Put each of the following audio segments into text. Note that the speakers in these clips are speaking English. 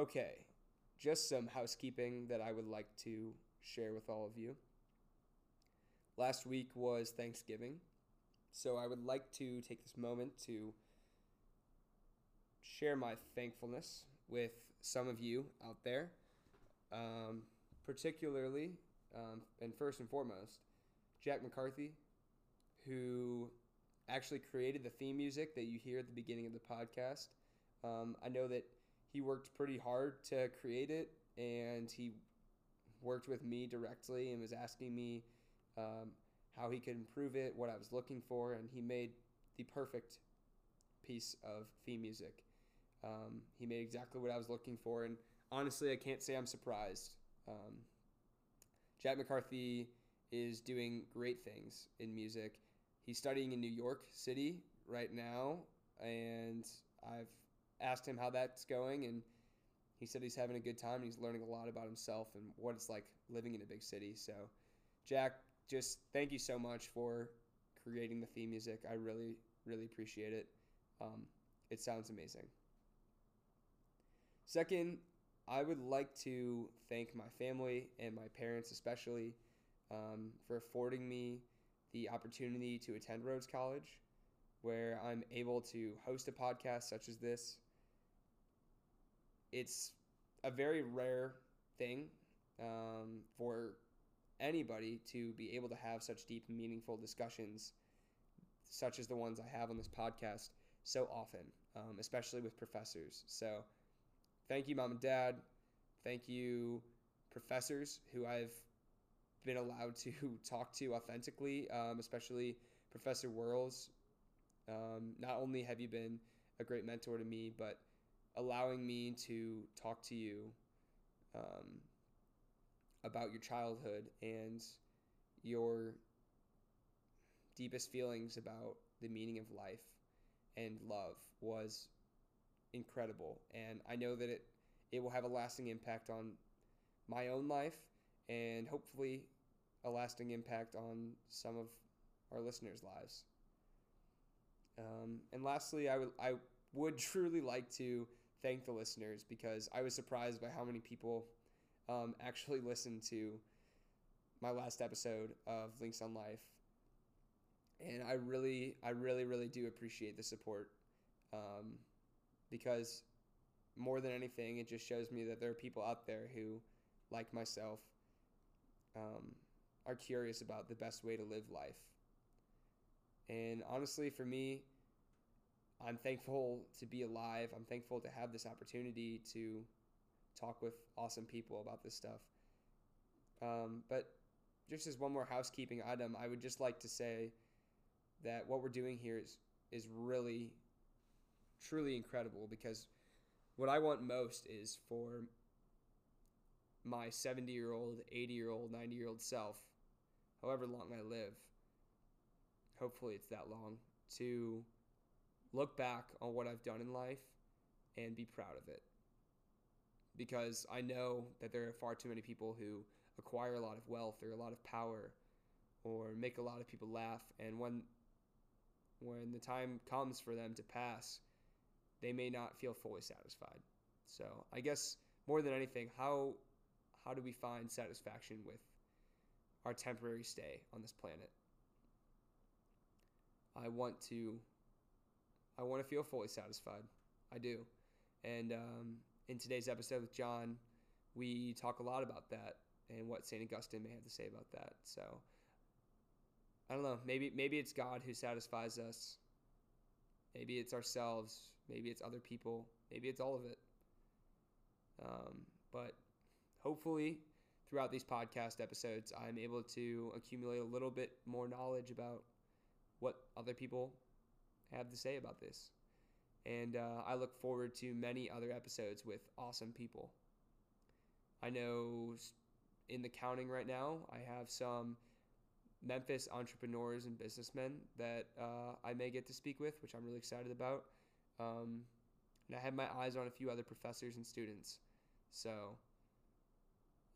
Okay, just some housekeeping that I would like to share with all of you. Last week was Thanksgiving, so I would like to take this moment to share my thankfulness with some of you out there, particularly, and first and foremost, Jack McCarthy, who actually created the theme music that you hear at the beginning of the podcast. I know that he worked pretty hard to create it, and he worked with me directly and was asking me how he could improve it, what I was looking for, and he made the perfect piece of theme music. He made exactly what I was looking for, and honestly, I can't say I'm surprised. Jack McCarthy is doing great things in music. He's studying in New York City right now, and I've asked him how that's going, and he said he's having a good time, and he's learning a lot about himself and what it's like living in a big city. So, Jack, just thank you so much for creating the theme music. I really, really appreciate it. It sounds amazing. Second, I would like to thank my family and my parents especially for affording me the opportunity to attend Rhodes College, where I'm able to host a podcast such as this. It's a very rare thing for anybody to be able to have such deep, meaningful discussions such as the ones I have on this podcast so often, especially with professors. So thank you, Mom and Dad. Thank you, professors who I've been allowed to talk to authentically, especially Professor Wurls. Not only have you been a great mentor to me, but allowing me to talk to you about your childhood and your deepest feelings about the meaning of life and love was incredible. And I know that it will have a lasting impact on my own life and hopefully a lasting impact on some of our listeners' lives. And lastly, I would truly like to thank the listeners, because I was surprised by how many people actually listened to my last episode of Links on Life. And I really do appreciate the support, because more than anything, it just shows me that there are people out there who, like myself, are curious about the best way to live life. And honestly, for me, I'm thankful to be alive. I'm thankful to have this opportunity to talk with awesome people about this stuff. But just as one more housekeeping item, I would just like to say that what we're doing here is really, truly incredible, because what I want most is for my 70-year-old, 80-year-old, 90-year-old self, however long I live, hopefully it's that long, to look back on what I've done in life and be proud of it. Because I know that there are far too many people who acquire a lot of wealth or a lot of power or make a lot of people laugh, and when the time comes for them to pass, they may not feel fully satisfied. So I guess more than anything, how do we find satisfaction with our temporary stay on this planet? I want to feel fully satisfied. I do. And in today's episode with John, we talk a lot about that and what St. Augustine may have to say about that. So I don't know. Maybe it's God who satisfies us. Maybe it's ourselves. Maybe it's other people. Maybe it's all of it. But hopefully throughout these podcast episodes, I'm able to accumulate a little bit more knowledge about what other people have to say about this. And I look forward to many other episodes with awesome people. I know in the counting right now, I have some Memphis entrepreneurs and businessmen that I may get to speak with, which I'm really excited about. And I have my eyes on a few other professors and students. So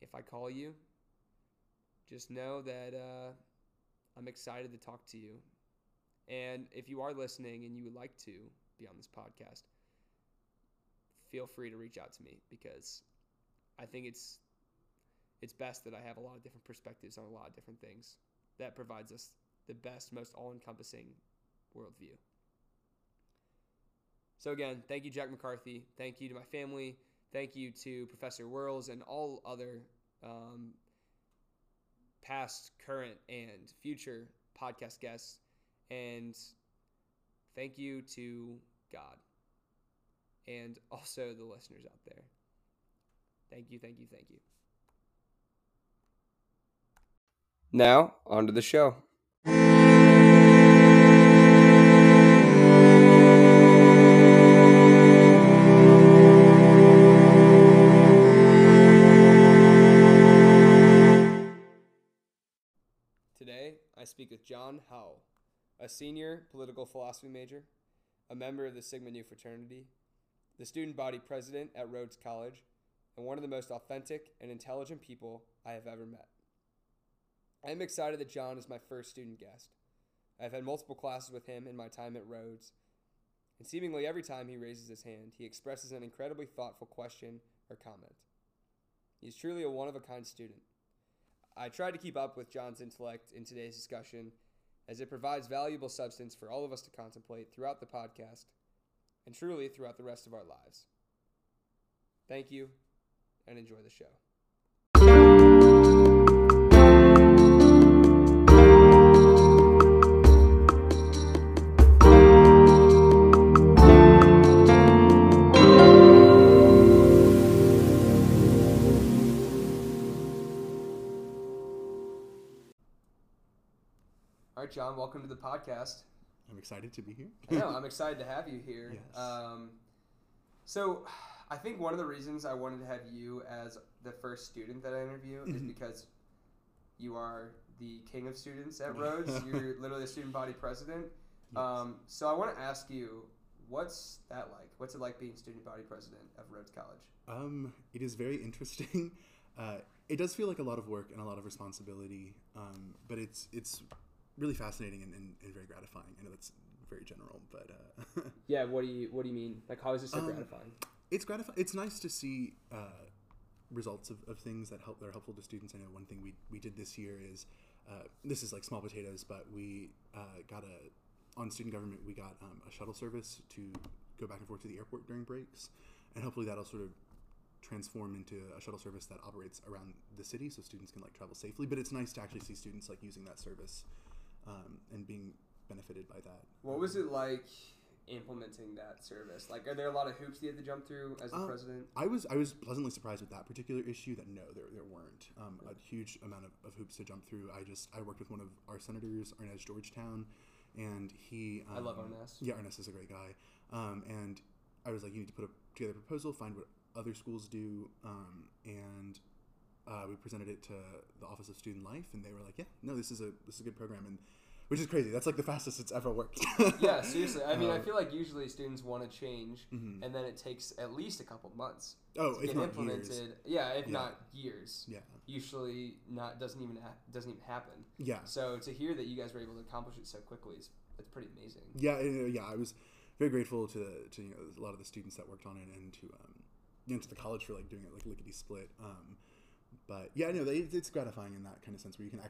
if I call you, just know that I'm excited to talk to you. And if you are listening and you would like to be on this podcast, feel free to reach out to me, because I think it's best that I have a lot of different perspectives on a lot of different things. That provides us the best, most all-encompassing worldview. So again, thank you, Jack McCarthy. Thank you to my family. Thank you to Professor Wurls and all other past, current, and future podcast guests. And thank you to God and also the listeners out there. Thank you, thank you, thank you. Now, on to the show. Today, I speak with John Howell, a senior political philosophy major, a member of the Sigma Nu fraternity, the student body president at Rhodes College, and one of the most authentic and intelligent people I have ever met. I am excited that John is my first student guest. I have had multiple classes with him in my time at Rhodes, and seemingly every time he raises his hand, he expresses an incredibly thoughtful question or comment. He is truly a one-of-a-kind student. I tried to keep up with John's intellect in today's discussion, as it provides valuable substance for all of us to contemplate throughout the podcast, and truly throughout the rest of our lives. Thank you, and enjoy the show. All right, John, welcome to the podcast. I'm excited to be here. I know, I'm excited to have you here. Yes. So I think one of the reasons I wanted to have you as the first student that I interview is because you are the king of students at Rhodes. You're literally the student body president. Yes. So I want to ask you, what's that like? What's it like being student body president of Rhodes College? It is very interesting. It does feel like a lot of work and a lot of responsibility, but it's really fascinating and very gratifying. I know that's very general, but yeah. What do you mean? Like, how is it so gratifying? It's gratifying. It's nice to see results of things that are helpful to students. I know one thing we did this year is this is like small potatoes, but we got on student government. We got a shuttle service to go back and forth to the airport during breaks, and hopefully that'll sort of transform into a shuttle service that operates around the city, so students can like travel safely. But it's nice to actually see students like using that service. And being benefited by that. What was it like implementing that service? Like, are there a lot of hoops you had to jump through as the president? I was pleasantly surprised with that particular issue that no, there weren't a huge amount of hoops to jump through. I worked with one of our senators, Arnaz Georgetown, and he... I love Arnaz. Yeah, Arnaz is a great guy. And I was like, you need to put together a proposal, find what other schools do, and... we presented it to the Office of Student Life, and they were like, "Yeah, no, this is a good program," and which is crazy. That's like the fastest it's ever worked. Yeah, seriously. I mean, I feel like usually students want to change, and then it takes at least a couple months. Oh, to get implemented. Years. Yeah, if not years. Yeah. Usually, doesn't even happen. Yeah. So to hear that you guys were able to accomplish it so quickly is that's pretty amazing. Yeah, I was very grateful to a lot of the students that worked on it, and to the college for like doing it like lickety split. But yeah, no, it's gratifying in that kind of sense where you can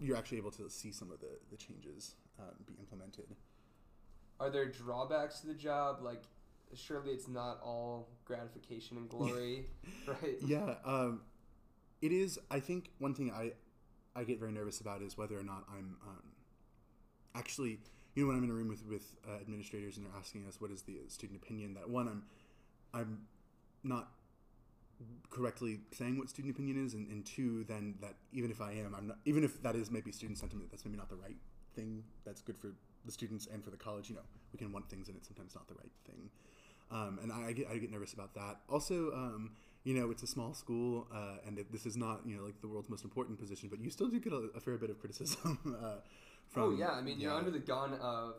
you're actually able to see some of the changes be implemented. Are there drawbacks to the job? Like, surely it's not all gratification and glory, right? Yeah, it is. I think one thing I get very nervous about is whether or not I'm actually, when I'm in a room with administrators and they're asking us what is the student opinion, that one, I'm not correctly saying what student opinion is, and two, then that even if I am, I'm not, even if that is maybe student sentiment, that's maybe not the right thing that's good for the students and for the college. We can want things and it's sometimes not the right thing. And I get nervous about that. Also, it's a small school, and this is not, like the world's most important position, but you still do get a fair bit of criticism from... Oh yeah, you're under the gun of,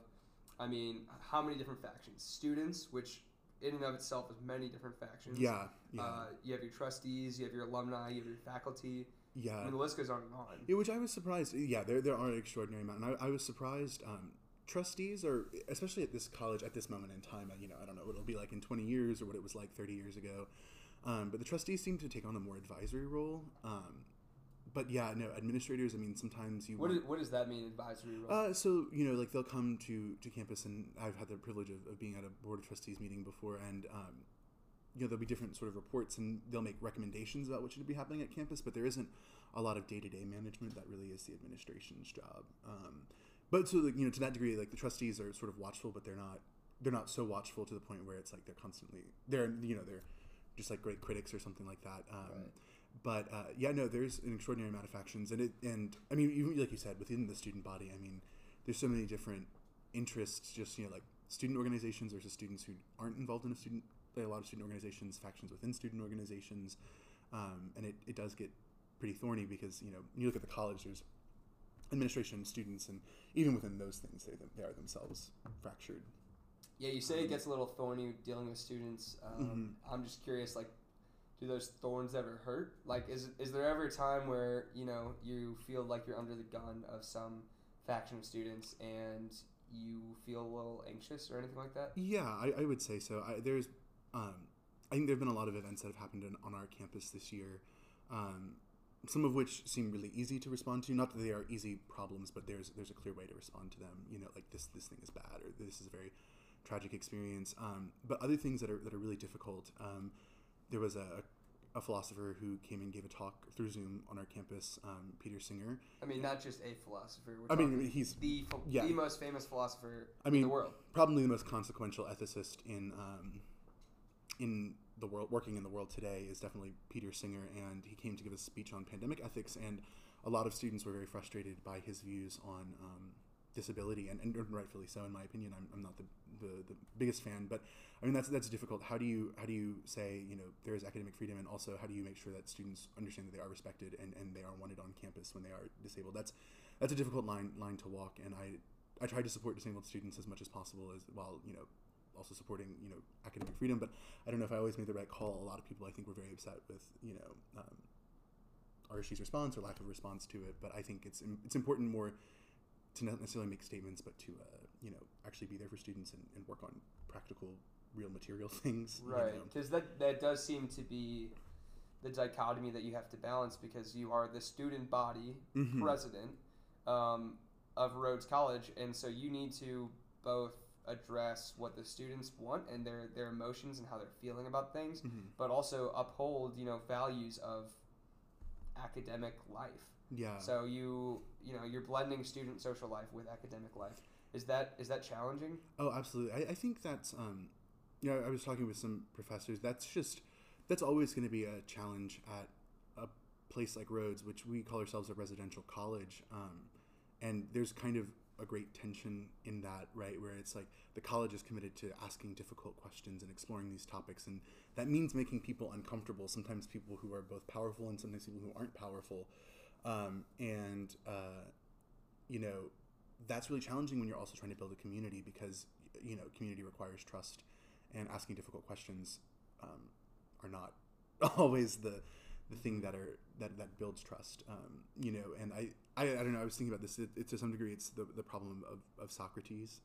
how many different factions? Students, which... in and of itself is many different factions. Yeah. You have your trustees, you have your alumni, you have your faculty. Yeah. The list goes on and on. Yeah, which I was surprised. Yeah, there are an extraordinary amount. And I was surprised trustees are, especially at this college at this moment in time, you know, I don't know what it'll be like in 20 years or what it was like 30 years ago. But the trustees seem to take on a more advisory role. But yeah, no, administrators, I mean, sometimes you... What does that mean, advisory role? So, you know, like, they'll come to campus, and I've had the privilege of being at a board of trustees meeting before, and, you know, there'll be different sort of reports, and they'll make recommendations about what should be happening at campus, but there isn't a lot of day-to-day management. That really is the administration's job. But so, like, you know, to that degree, like, the trustees are sort of watchful, but they're not so watchful to the point where it's like they're constantly... They're just like great critics or something like that. Right. But yeah, no, there's an extraordinary amount of factions, and I mean, even like you said, within the student body, I mean, there's so many different interests. Just, you know, like student organizations versus students who aren't involved in a student. There are a lot of student organizations, factions within student organizations, and it does get pretty thorny because, you know, when you look at the college, there's administration, students, and even within those things, they are themselves fractured. Yeah, you say it gets a little thorny dealing with students. I'm just curious, like, do those thorns ever hurt? Like, is there ever a time where, you know, you feel like you're under the gun of some faction of students and you feel a little anxious or anything like that? Yeah, I would say so. I think there have been a lot of events that have happened on our campus this year, some of which seem really easy to respond to. Not that they are easy problems, but there's a clear way to respond to them. You know, like, this thing is bad, or this is a very tragic experience. But other things that are really difficult. There was a philosopher who came and gave a talk through Zoom on our campus, Peter Singer. I mean, not just a philosopher. I mean, he's the most famous philosopher in the world. Probably the most consequential ethicist in the world, working in the world today, is definitely Peter Singer. And he came to give a speech on pandemic ethics, and a lot of students were very frustrated by his views on disability, and rightfully so, in my opinion. I'm not the biggest fan, but I mean, that's difficult. How do you say, you know, there is academic freedom, and also how do you make sure that students understand that they are respected and they are wanted on campus when they are disabled? That's a difficult line to walk, and I try to support disabled students as much as possible, as while, you know, also supporting, you know, academic freedom. But I don't know if I always made the right call. A lot of people, I think, were very upset with, you know, RSG's response or lack of response to it. But I think it's important more to not necessarily make statements, but to, you know, actually be there for students and work on practical, real material things. Right, because you know, that does seem to be the dichotomy that you have to balance, because you are the student body president of Rhodes College, and so you need to both address what the students want and their emotions and how they're feeling about things, but also uphold, you know, values of academic life. Yeah. So you know, you're blending student social life with academic life. Is that challenging? Oh, absolutely. I think that's you know, I was talking with some professors. That's always going to be a challenge at a place like Rhodes, which we call ourselves a residential college. And there's kind of a great tension in that, right, where it's like the college is committed to asking difficult questions and exploring these topics, and that means making people uncomfortable, sometimes people who are both powerful and sometimes people who aren't powerful. You know, that's really challenging when you're also trying to build a community, because, you know, community requires trust, and asking difficult questions are not always the thing that builds trust. You know, and I don't know, I was thinking about this, it to some degree it's the problem of Socrates.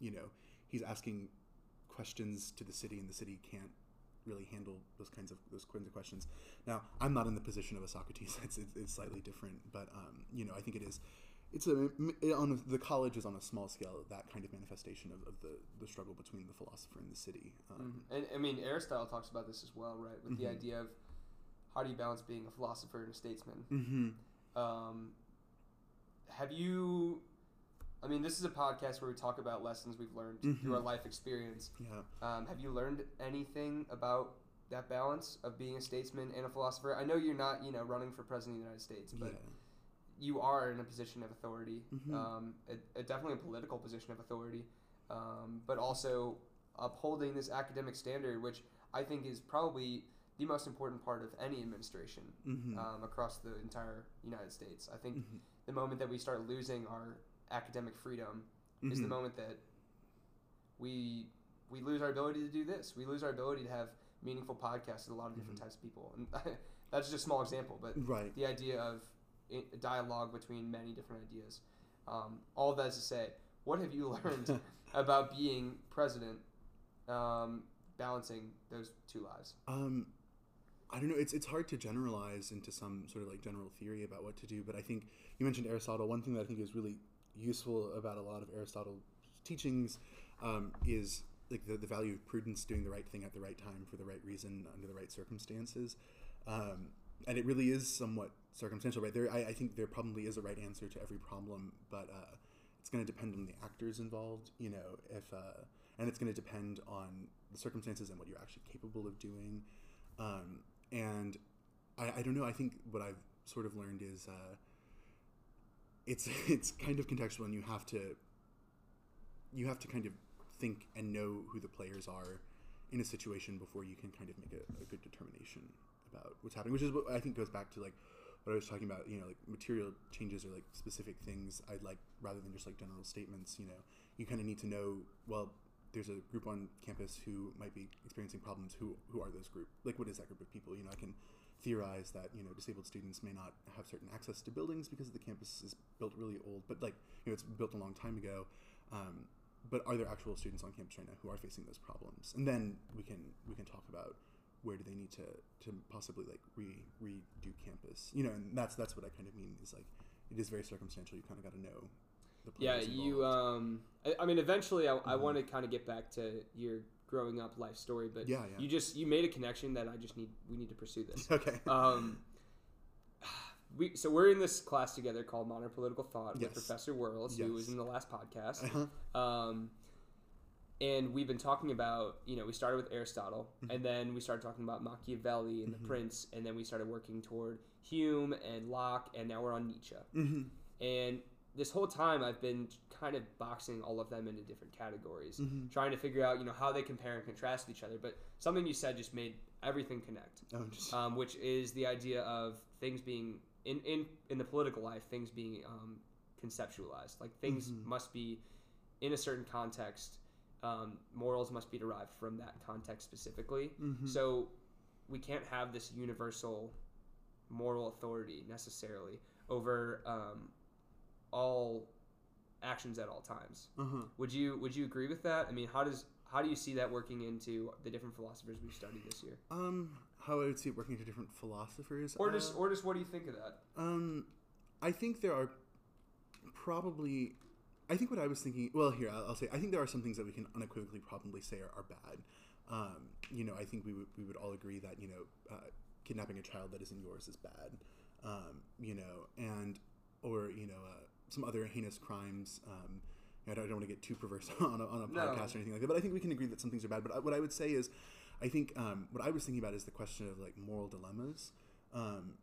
You know, he's asking questions to the city, and the city can't really handle those kinds of questions. Now, I'm not in the position of a Socrates. It's slightly different, but you know, I think the college is on a small scale that kind of manifestation of the struggle between the philosopher and the city. And I mean, Aristotle talks about this as well, right, with the idea of how do you balance being a philosopher and a statesman? I mean, this is a podcast where we talk about lessons we've learned through our life experience. Yeah. Have you learned anything about that balance of being a statesman and a philosopher? I know you're not, you know, running for president of the United States, but you are in a position of authority, definitely a political position of authority, but also upholding this academic standard, which I think is probably the most important part of any administration across the entire United States. I think the moment that we start losing our academic freedom is the moment that we lose our ability to do this. We lose our ability to have meaningful podcasts with a lot of different types of people. And that's just a small example, but the idea of a dialogue between many different ideas. All of that is to say, What have you learned about being president, balancing those two lives? I don't know. It's hard to generalize into some sort of like general theory about what to do. But I think you mentioned Aristotle. One thing that I think is really useful about a lot of Aristotle's teachings is like the value of prudence, doing the right thing at the right time for the right reason under the right circumstances. And it really is somewhat circumstantial, right? I think there probably is a right answer to every problem, but it's going to depend on the actors involved, you know, and it's going to depend on the circumstances and what you're actually capable of doing. And I don't know, I think what I've sort of learned is it's kind of contextual, and you have to kind of think and know who the players are in a situation before you can kind of make a good determination about what's happening, which is what I think goes back to like what I was talking about, you know, like material changes or like specific things I'd like rather than just like general statements. You know, you kind of need to know, well, there's a group on campus who might be experiencing problems. Who are those group? Like, what is that group of people? You know, I can theorize that, you know, disabled students may not have certain access to buildings because the campus is built really old, but like, you know, it's built a long time ago. But are there actual students on campus right now who are facing those problems? And then we can talk about where do they need to possibly like redo campus, you know? And that's what I kind of mean is like, it is very circumstantial. You kind of got to know. Yeah, you. I mean, eventually, I want to kind of get back to your growing up life story, but yeah. you made a connection that we need to pursue this. Okay. So we're in this class together called Modern Political Thought with Professor Wurls, who was in the last podcast, and we've been talking about, you know, we started with Aristotle, and then we started talking about Machiavelli and the Prince, and then we started working toward Hume and Locke, and now we're on Nietzsche, and this whole time I've been kind of boxing all of them into different categories, trying to figure out, you know, how they compare and contrast with each other. But something you said just made everything connect, which is the idea of things being in the political life, things being conceptualized. Like things must be in a certain context. Morals must be derived from that context specifically. So we can't have this universal moral authority necessarily over all actions at all times. Would you agree with that? I mean, how do you see that working into the different philosophers we've studied this year? How I would see it working into different philosophers, or just what do you think of that? I think there are probably, I think what I was thinking, well, here I'll say, I think there are some things that we can unequivocally probably say are bad. You know, I think we would all agree that, you know, kidnapping a child that isn't yours is bad. You know, and or, you know, some other heinous crimes. I don't want to get too perverse on a podcast or anything like that, but I think we can agree that some things are bad. But what I would say is, I think what I was thinking about is the question of like moral dilemmas.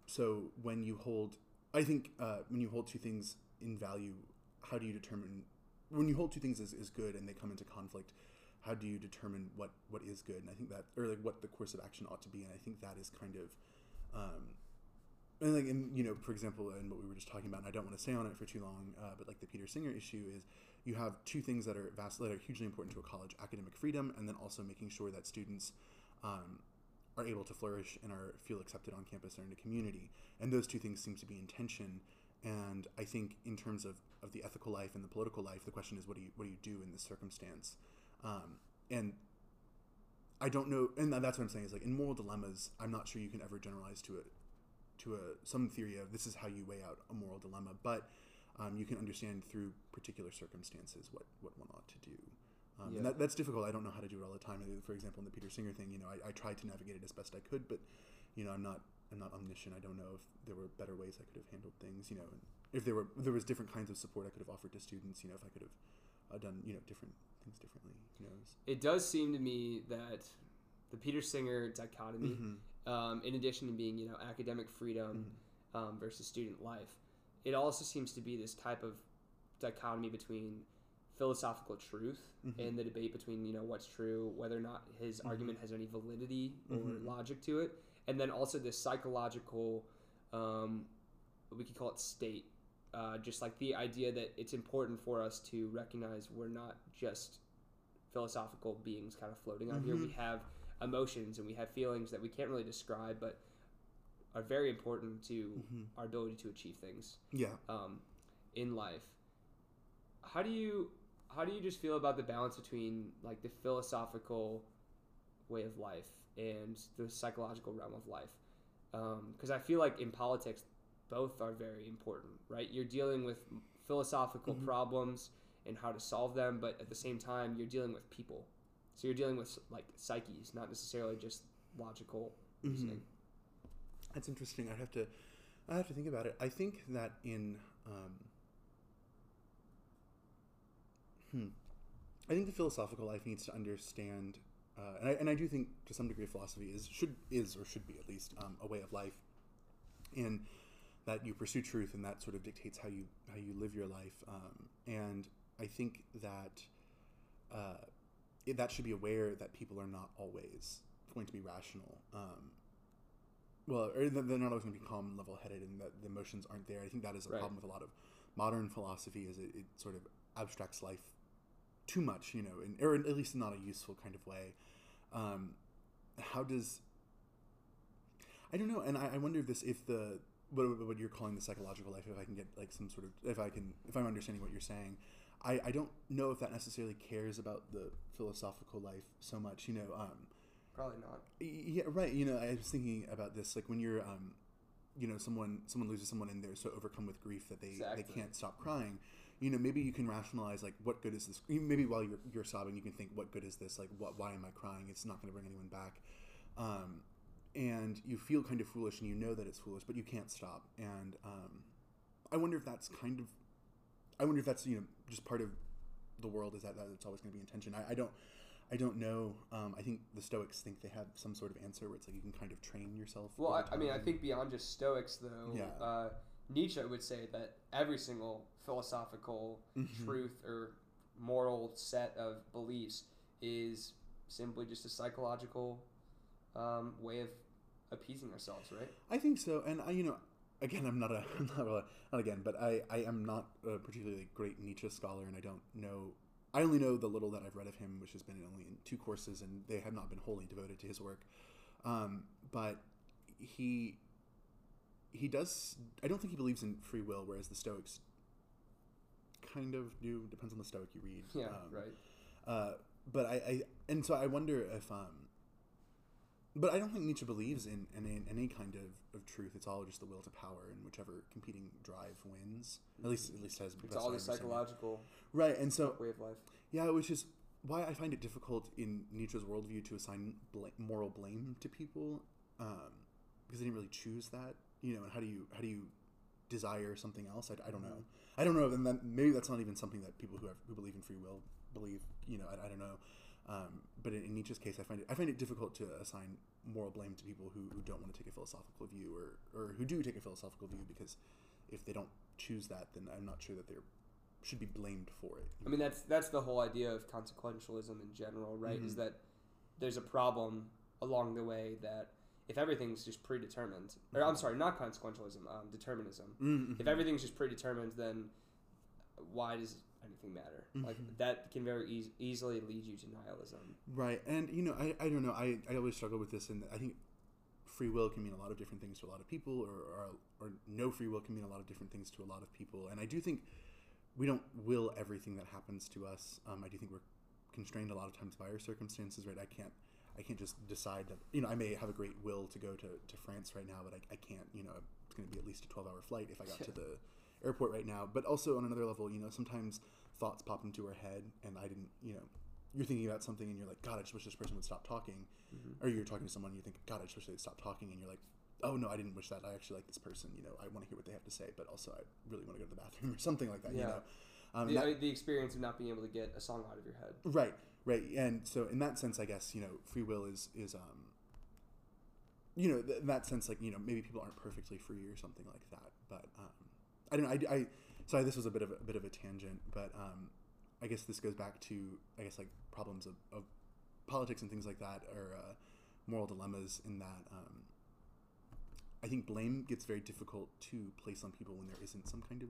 So when you hold, I think when you hold two things in value, how do you determine, when you hold two things as good and they come into conflict, how do you determine what is good? And I think that, or like what the course of action ought to be. And I think that is kind of, and like, and, you know, for example, and what we were just talking about, and I don't want to stay on it for too long, but like the Peter Singer issue is, you have two things that are hugely important to a college: academic freedom, and then also making sure that students are able to flourish and feel accepted on campus or in a community. And those two things seem to be in tension. And I think in terms of the ethical life and the political life, the question is, what do you do in this circumstance? And I don't know, and that's what I'm saying is like in moral dilemmas, I'm not sure you can ever generalize to it. Some theory of this is how you weigh out a moral dilemma, but you can understand through particular circumstances what one ought to do. And that's difficult. I don't know how to do it all the time. For example, in the Peter Singer thing, you know, I tried to navigate it as best I could, but, you know, I'm not omniscient. I don't know if there were better ways I could have handled things, you know, and if there was different kinds of support I could have offered to students, you know, if I could have done, you know, different things differently. You know, it does seem to me that the Peter Singer dichotomy, in addition to being, you know, academic freedom versus student life, it also seems to be this type of dichotomy between philosophical truth and the debate between, you know, what's true, whether or not his argument has any validity or logic to it, and then also this psychological, we could call it state, just like the idea that it's important for us to recognize we're not just philosophical beings kind of floating out here. We have emotions and we have feelings that we can't really describe, but are very important to our ability to achieve things in life. How do you how do you just feel about the balance between like the philosophical way of life and the psychological realm of life? Because I feel like in politics, both are very important, right? You're dealing with philosophical mm-hmm. problems and how to solve them, but at the same time, you're dealing with people. So you're dealing with like psyches, not necessarily just logical reasoning. Mm-hmm. That's interesting. I have to think about it. I think that in I think the philosophical life needs to understand, and I do think to some degree philosophy should be at least a way of life, in that you pursue truth and that sort of dictates how you live your life. And I think that that should be aware that people are not always going to be rational. Or they're not always going to be calm and level-headed, and that the emotions aren't there. I think that is a right. problem with a lot of modern philosophy, is it sort of abstracts life too much, you know, or at least not a useful kind of way. I don't know, and I wonder if what you're calling the psychological life, if I can get like some sort of, if I'm understanding what you're saying, I don't know if that necessarily cares about the philosophical life so much, you know. Probably not. Yeah, right. You know, I was thinking about this, like when you're, you know, someone loses someone and they're so overcome with grief that they can't stop crying. You know, maybe you can rationalize, like, what good is this? Maybe while you're sobbing, you can think, what good is this? Like, why am I crying? It's not going to bring anyone back. And you feel kind of foolish, and you know that it's foolish, but you can't stop. And I wonder if that's you know, just part of the world, is that it's always going to be in tension. I don't know. I think the Stoics think they have some sort of answer where it's like you can kind of train yourself. Well, I think beyond just Stoics, though, yeah. Nietzsche would say that every single philosophical mm-hmm. truth or moral set of beliefs is simply just a psychological way of appeasing ourselves, right? I think so, and I, you know, again, I am not a particularly great Nietzsche scholar, and I don't know. I only know the little that I've read of him, which has been only in two courses, and they have not been wholly devoted to his work. But he does. I don't think he believes in free will, whereas the Stoics kind of do. Depends on the Stoic you read. Yeah, right. But and so I wonder if. But I don't think Nietzsche believes in any kind of truth. It's all just the will to power, and whichever competing drive wins. At least as it's all the psychological, right? And so way of life. Yeah, which is why I find it difficult in Nietzsche's worldview to assign moral blame to people, because they didn't really choose that. You know, and how do you desire something else? I don't know. I don't know, and then maybe that's not even something that people who believe in free will believe. You know, I don't know. But in Nietzsche's case, I find it difficult to assign moral blame to people who don't want to take a philosophical view, or who do take a philosophical view, because if they don't choose that, then I'm not sure that they should be blamed for it. I mean, that's the whole idea of consequentialism in general, right? Mm-hmm. Is that there's a problem along the way that if everything's just predetermined, or I'm sorry, not consequentialism, determinism. Mm-hmm. If everything's just predetermined, then why does anything matter? Mm-hmm. Like that can very easily lead you to nihilism, right? And you know, I don't know, I always struggle with this, and I think free will can mean a lot of different things to a lot of people, or no free will can mean a lot of different things to a lot of people. And I do think we don't will everything that happens to us. I do think we're constrained a lot of times by our circumstances, right? I can't just decide that, you know, I may have a great will to go to France right now, but I can't, you know, it's going to be at least a 12-hour flight if I got to the airport right now. But also on another level, you know, sometimes thoughts pop into our head, and I didn't, you know, you're thinking about something and you're like, God, I just wish this person would stop talking. Mm-hmm. Or you're talking to someone and you think, God, I just wish they'd stop talking, and you're like, oh no, I didn't wish that, I actually like this person, you know, I want to hear what they have to say, but also I really want to go to the bathroom or something like that. Yeah. You know, the experience of not being able to get a song out of your head, right. And so in that sense, I guess, you know, free will is you know, in that sense, like, you know, maybe people aren't perfectly free or something like that, but I don't know. Sorry, this was a bit of a tangent, but I guess this goes back to, I guess, like problems of politics and things like that, or moral dilemmas. In that, I think blame gets very difficult to place on people when there isn't some kind of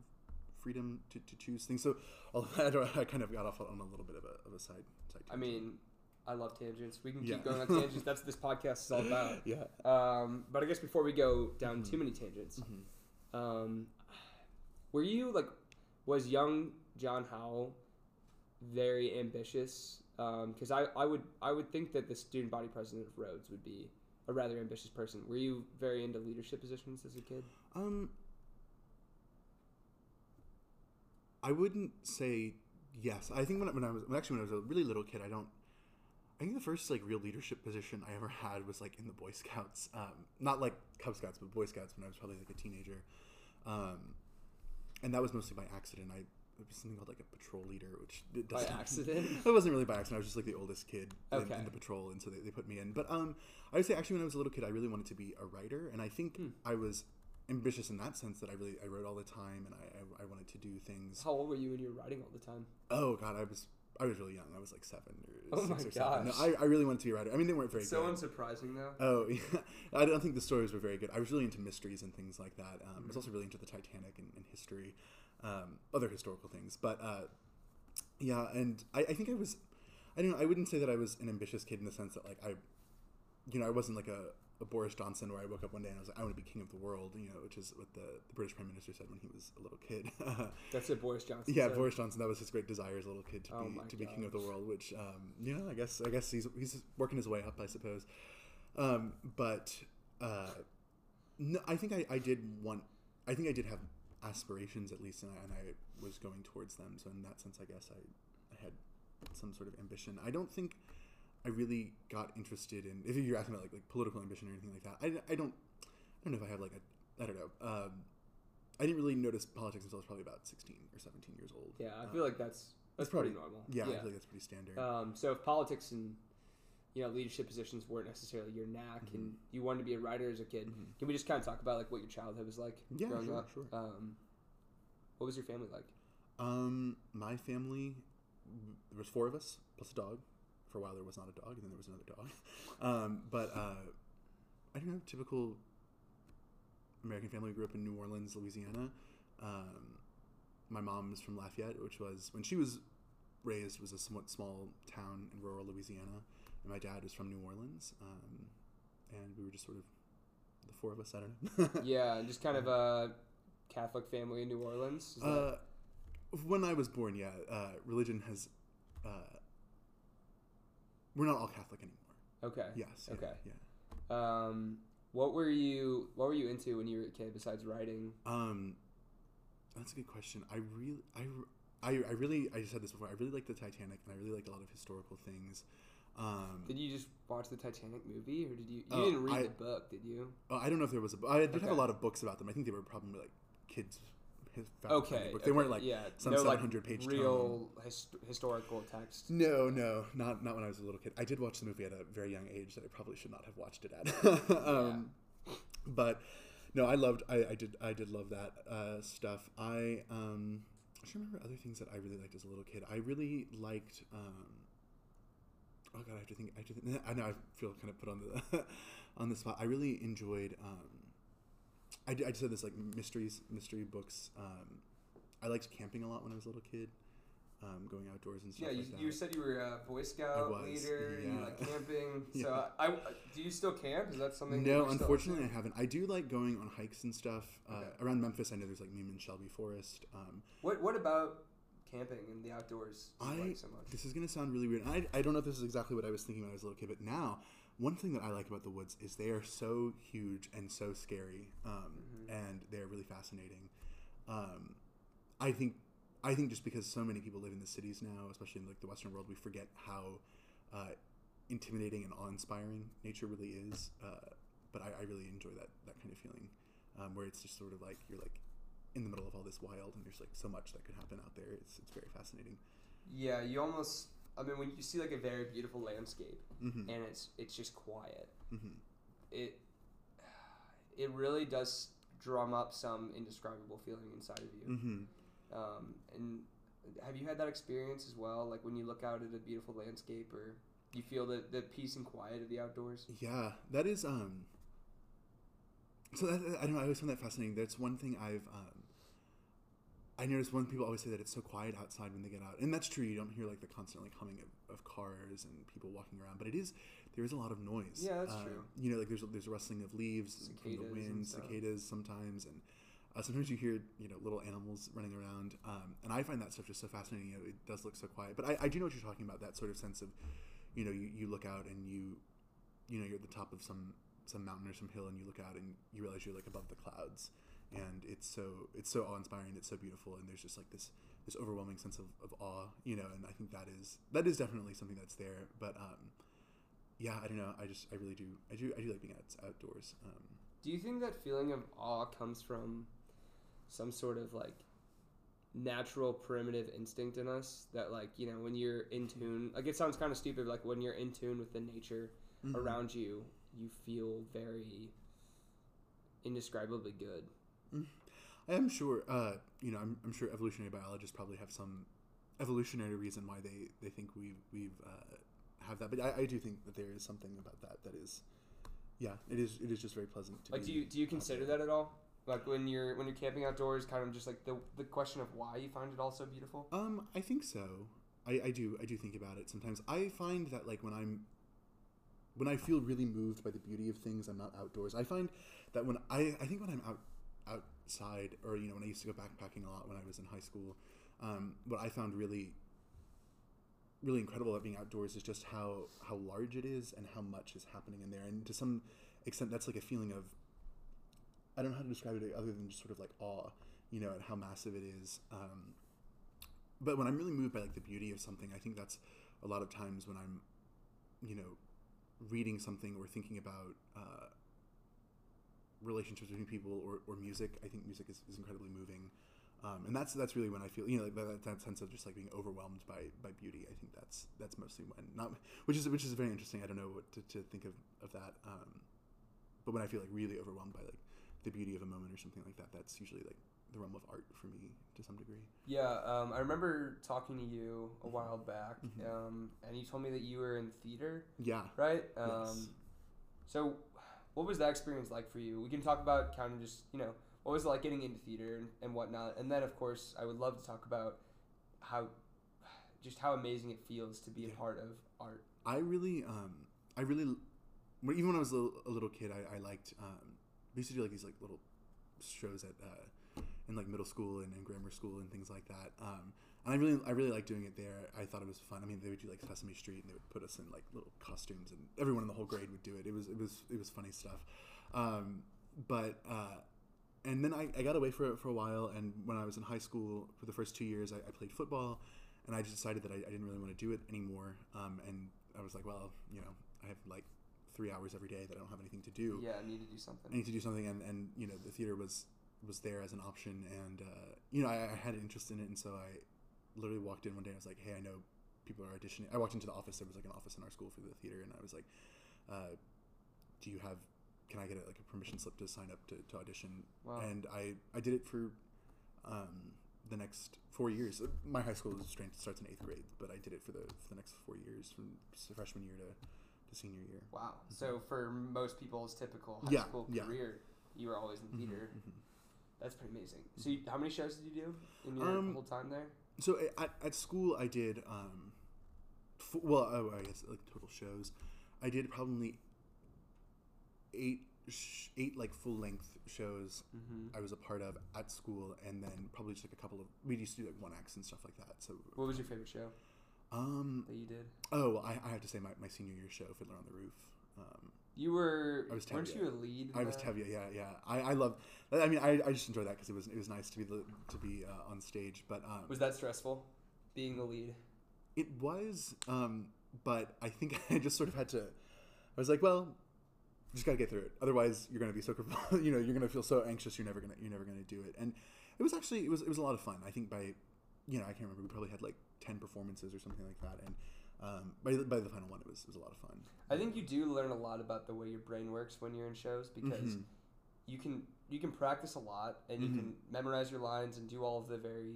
freedom to choose things. So I kind of got off on a little bit of a side tangent. I mean, I love tangents. We can keep going on tangents. That's what this podcast is all about. Yeah. But I guess before we go down mm-hmm. too many tangents, mm-hmm. Was young John Howell very ambitious, because I would think that the student body president of Rhodes would be a rather ambitious person. Were you very into leadership positions as a kid? I wouldn't say yes. I think when I was a really little kid, I think the first like real leadership position I ever had was like in the Boy Scouts, not like Cub Scouts, but Boy Scouts, when I was probably like a teenager, and that was mostly by accident. It was something called like a patrol leader, which it doesn't, by accident. It wasn't really by accident. I was just like the oldest kid in the patrol, and so they put me in. But I would say actually when I was a little kid, I really wanted to be a writer, and I think I was ambitious in that sense that I wrote all the time, and I wanted to do things. How old were you when you were writing all the time? Oh God, I was really young. I was like 7 or oh 6 or gosh. 7. No, I really wanted to be a writer. I mean, they weren't very good. So unsurprising, though. Oh, yeah. I don't think the stories were very good. I was really into mysteries and things like that. I was also really into the Titanic and history, other historical things. But, yeah, and I think I was... I don't know. I wouldn't say that I was an ambitious kid in the sense that, like, I wasn't like a Boris Johnson where I woke up one day and I was like, I want to be king of the world, which is what the British Prime Minister said when he was a little kid. That's what Boris Johnson said. Yeah, Boris Johnson, that was his great desire as a little kid to be king of the world, which, I guess he's working his way up, I suppose. No, I think I did have aspirations at least, and I was going towards them. So in that sense, I guess I had some sort of ambition. I don't think I really got interested in, if you're asking about like political ambition or anything like that, I don't know if I have like a, I don't know. I didn't really notice politics until I was probably about 16 or 17 years old. Yeah, I feel like that's probably pretty normal. Yeah, I feel like that's pretty standard. So if politics and leadership positions weren't necessarily your knack, and you wanted to be a writer as a kid, can we just kind of talk about like what your childhood was like? Yeah, growing up? Sure. What was your family like? My family, there was 4 of us plus a dog. For a while, there was not a dog, and then there was another dog. I don't know, typical American family. Grew up in New Orleans, Louisiana. My mom is from Lafayette, which was, when she was raised, was a somewhat small town in rural Louisiana. And my dad was from New Orleans. And we were just sort of, the 4 of us, I don't know. Yeah, just kind of a Catholic family in New Orleans. When I was born, yeah. Religion has... We're not all Catholic anymore. Okay. Yes. Okay. Yeah. What were you into when you were a kid besides writing? That's a good question. I said this before. I really liked the Titanic, and I really liked a lot of historical things. Did you just watch the Titanic movie, or did you? You didn't read the book, did you? I don't know if there was a book. I did have a lot of books about them. I think they were probably like kids. They weren't like some 700-page real historical text. No, not when I was a little kid. I did watch the movie at a very young age that I probably should not have watched it at. But no, I did love that stuff. I just remember other things that I really liked as a little kid. I really liked. Oh God, I have to think. I know I feel kind of put on the on the spot. I really enjoyed. I just said this, like, mystery books. I liked camping a lot when I was a little kid, going outdoors and stuff like that. Yeah, you said you were a Boy Scout leader, you like camping. So do you still camp? Is that something? No, unfortunately I haven't. I do like going on hikes and stuff. Around Memphis, I know there's, like, Neiman Shelby Forest. What about camping in the outdoors do you like so much? This is going to sound really weird. I don't know if this is exactly what I was thinking when I was a little kid, but now... One thing that I like about the woods is they are so huge and so scary, and they're really fascinating. I think just because so many people live in the cities now, especially in like the Western world, we forget how intimidating and awe-inspiring nature really is. But I really enjoy that kind of feeling, where it's just sort of like you're like in the middle of all this wild, and there's like so much that could happen out there. It's very fascinating. Yeah, you almost. I mean, when you see like a very beautiful landscape, and it's just quiet, it really does drum up some indescribable feeling inside of you. And have you had that experience as well? Like when you look out at a beautiful landscape, or you feel the peace and quiet of the outdoors? Yeah, that is. I don't know. I always find that fascinating. That's one thing I've. I notice when people always say that it's so quiet outside when they get out. And that's true. You don't hear like the constant like humming of cars and people walking around. But there is a lot of noise. Yeah, that's true. Like there's a rustling of leaves from the wind, cicadas sometimes. And Sometimes you hear, little animals running around, and I find that stuff just so fascinating. It does look so quiet, but I do know what you're talking about. That sort of sense of, you look out and you're at the top of some mountain or some hill, and you look out and you realize you're like above the clouds, and it's so awe-inspiring. It's so beautiful, and there's just like this overwhelming sense of awe, And I think that is definitely something that's there. But yeah, I don't know. I really do like being outdoors. Do you think that feeling of awe comes from some sort of like natural primitive instinct in us that when you're in tune, like it sounds kind of stupid, but like when you're in tune with the nature mm-hmm. around you, you feel very indescribably good? I am sure, I'm sure evolutionary biologists probably have some evolutionary reason why they think we've have that, but I do think that there is something about that is, yeah, it is just very pleasant to be. Like, do you consider that at all? Like when you're camping outdoors, kind of just like the question of why you find it all so beautiful? I think so. I do think about it sometimes. I find that like when I feel really moved by the beauty of things, I'm not outdoors. I find that when I think when I'm outside, or when I used to go backpacking a lot when I was in high school, what I found really, really incredible about being outdoors is just how large it is and how much is happening in there. And to some extent, that's like a feeling of, I don't know how to describe it other than just sort of like awe, at how massive it is. But when I'm really moved by like the beauty of something, I think that's a lot of times when I'm, reading something or thinking about relationships between people or music. I think music is incredibly moving. And that's really when I feel, that sense of just like being overwhelmed by beauty. I think that's mostly when, which is very interesting. I don't know what to think of that. But when I feel like really overwhelmed by like the beauty of a moment or something like that, that's usually like the realm of art for me to some degree. Yeah. I remember talking to you a while back, mm-hmm. And you told me that you were in theater. Yeah. Right. Yes. So what was that experience like for you? We can talk about kind of just, what was it like getting into theater and whatnot? And then, of course, I would love to talk about how amazing it feels to be a part of art. I really, even when I was a little kid, I liked, we used to do like these like little shows at in like middle school and grammar school and things like that. And I really liked doing it there. I thought it was fun. I mean, they would do like Sesame Street and they would put us in like little costumes and everyone in the whole grade would do it. It was funny stuff. And then I got away for a while, and when I was in high school for the first 2 years, I played football, and I just decided that I didn't really want to do it anymore. And I was like, well, I have like 3 hours every day that I don't have anything to do. Yeah, I need to do something, and the theater was there as an option, and I had an interest in it, and so I literally walked in one day and I was like, hey, I know people are auditioning. I walked into the office. There was like an office in our school for the theater, and I was like, can I get a permission slip to sign up to audition? Wow. And I did it for the next 4 years. My high school starts in 8th grade, but I did it for the next 4 years, from freshman year to senior year. Wow. So for most people's typical high school career, you were always in theater. Mm-hmm, mm-hmm. That's pretty amazing. So how many shows did you do in your whole time there? So at school I did, I guess like total shows, I did probably eight like full length shows mm-hmm. I was a part of at school, and then probably just like a couple of, we used to do like one acts and stuff like that. So what was your favorite show that you did? I have to say my senior year show, Fiddler on the Roof. Weren't you a lead in I that? Was Tevye, yeah. I loved, I mean, I just enjoyed that because it was nice to be on stage. But was that stressful being the lead? It was, but I think I just sort of had to, I was like, well, just gotta get through it. Otherwise, you're gonna be so you're gonna feel so anxious. You're never gonna do it. And it was actually it was a lot of fun. I think by, I can't remember. We probably had like 10 performances or something like that. And by the final one, it was a lot of fun. I think you do learn a lot about the way your brain works when you're in shows, because mm-hmm. you can practice a lot, and mm-hmm. you can memorize your lines and do all of the very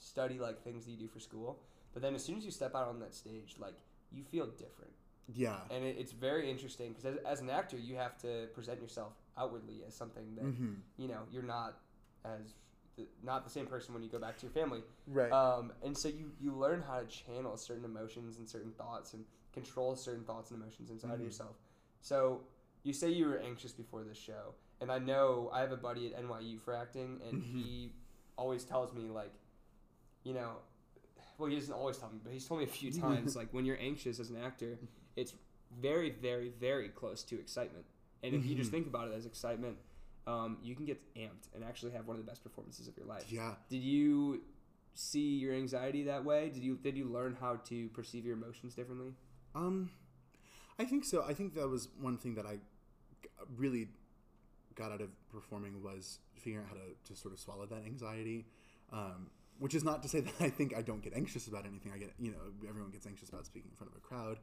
study like things that you do for school. But then as soon as you step out on that stage, like you feel different. Yeah, and it's very interesting because as an actor, you have to present yourself outwardly as something that mm-hmm. You're not not the same person when you go back to your family, right? And so you learn how to channel certain emotions and certain thoughts and control certain thoughts and emotions inside mm-hmm. of yourself. So you say you were anxious before this show, and I know I have a buddy at NYU for acting, and he always tells me, like, you know, well, he doesn't always tell me, but he's told me a few times, like, when you're anxious as an actor, it's very, very, very close to excitement. And if you just think about it as excitement, you can get amped and actually have one of the best performances of your life. Yeah. Did you see your anxiety that way? Did you learn how to perceive your emotions differently? I think so. I think that was one thing that I really got out of performing, was figuring out how to sort of swallow that anxiety. Which is not to say that I think I don't get anxious about anything. I get, you know, everyone gets anxious about speaking in front of a crowd,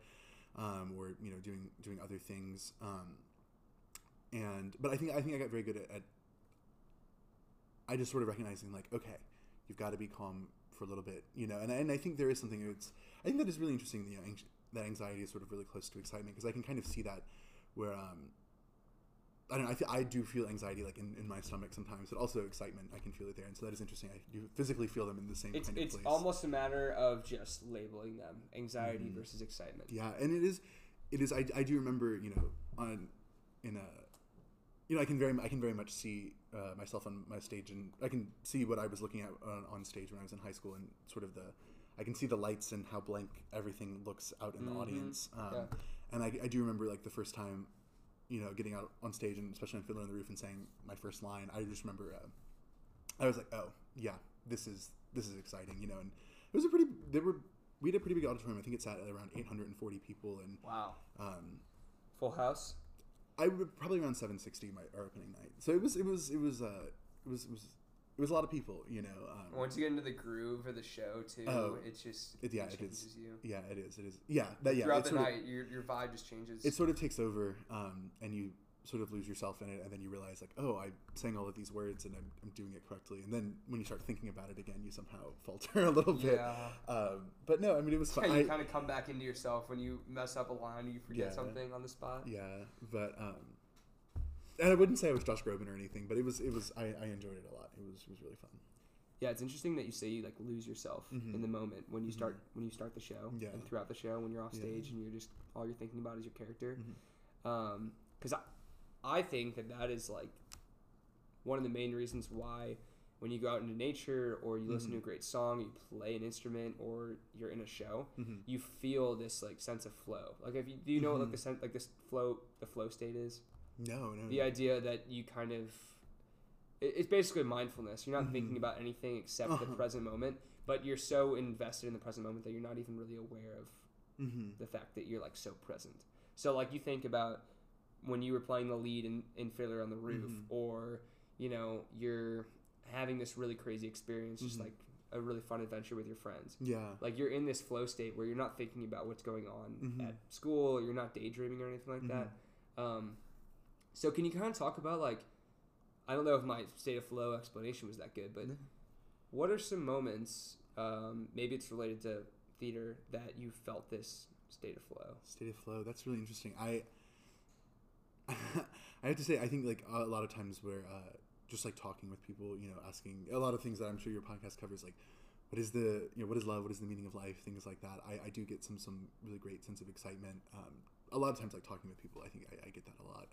or, you know, doing other things. But I think I got very good at I just sort of recognizing, like, okay, you've got to be calm for a little bit, you know. And I think there is something I think that is really interesting. You know, that anxiety is sort of really close to excitement, because I can kind of see that where I don't know. I do feel anxiety, like, in my stomach sometimes, but also excitement. I can feel it there, and so that is interesting. I do physically feel them in the same kind of place. It's almost a matter of just labeling them: anxiety versus excitement. Yeah, and it is. I do remember, you know, I can very much see myself on my stage, and I can see what I was looking at on stage when I was in high school, and sort of I can see the lights and how blank everything looks out in the audience. And I do remember, like, the first time, you know, getting out on stage, and especially on Fiddler on the Roof, and saying my first line. I just remember I was like, oh yeah, this is exciting, you know. And it was we had a pretty big auditorium. I think it sat at around 840 people, and wow, full house. I would probably around 760 our opening night. So it was a lot of people, you know. Once you get into the groove of the show, too, it changes you. Yeah, it is. Yeah, throughout the night, your vibe just changes. It sort of takes over, and you sort of lose yourself in it, and then you realize, like, oh, I'm saying all of these words, and I'm doing it correctly. And then when you start thinking about it again, you somehow falter a little bit. Yeah. But no, I mean, it was fun. You kind of come back into yourself when you mess up a line, or you forget something on the spot. Yeah, but and I wouldn't say I was Josh Groban or anything, but I enjoyed it a lot. It was really fun. Yeah, it's interesting that you say you, like, lose yourself in the moment when you start the show, and throughout the show when you're off stage, and you're just, all you're thinking about is your character. Because I think that is, like, one of the main reasons why when you go out into nature, or you listen to a great song, you play an instrument, or you're in a show, you feel this, like, sense of flow. Like, do you know what, like, the flow state is? No. The idea that you kind of, it's basically mindfulness. You're not thinking about anything except the present moment, but you're so invested in the present moment that you're not even really aware of the fact that you're, like, so present. So, like, you think about when you were playing the lead in Fiddler on the Roof, or, you know, you're having this really crazy experience, just like a really fun adventure with your friends. Yeah. Like, you're in this flow state where you're not thinking about what's going on at school, or you're not daydreaming or anything like that. So can you kind of talk about, like, I don't know if my state of flow explanation was that good, but what are some moments, maybe it's related to theater, that you felt this state of flow? State of flow. That's really interesting. I have to say, I think, like, a lot of times where just, like, talking with people, you know, asking a lot of things that I'm sure your podcast covers, like, what is love? What is the meaning of life? Things like that. I do get some really great sense of excitement. A lot of times, like, talking with people, I think I get that a lot.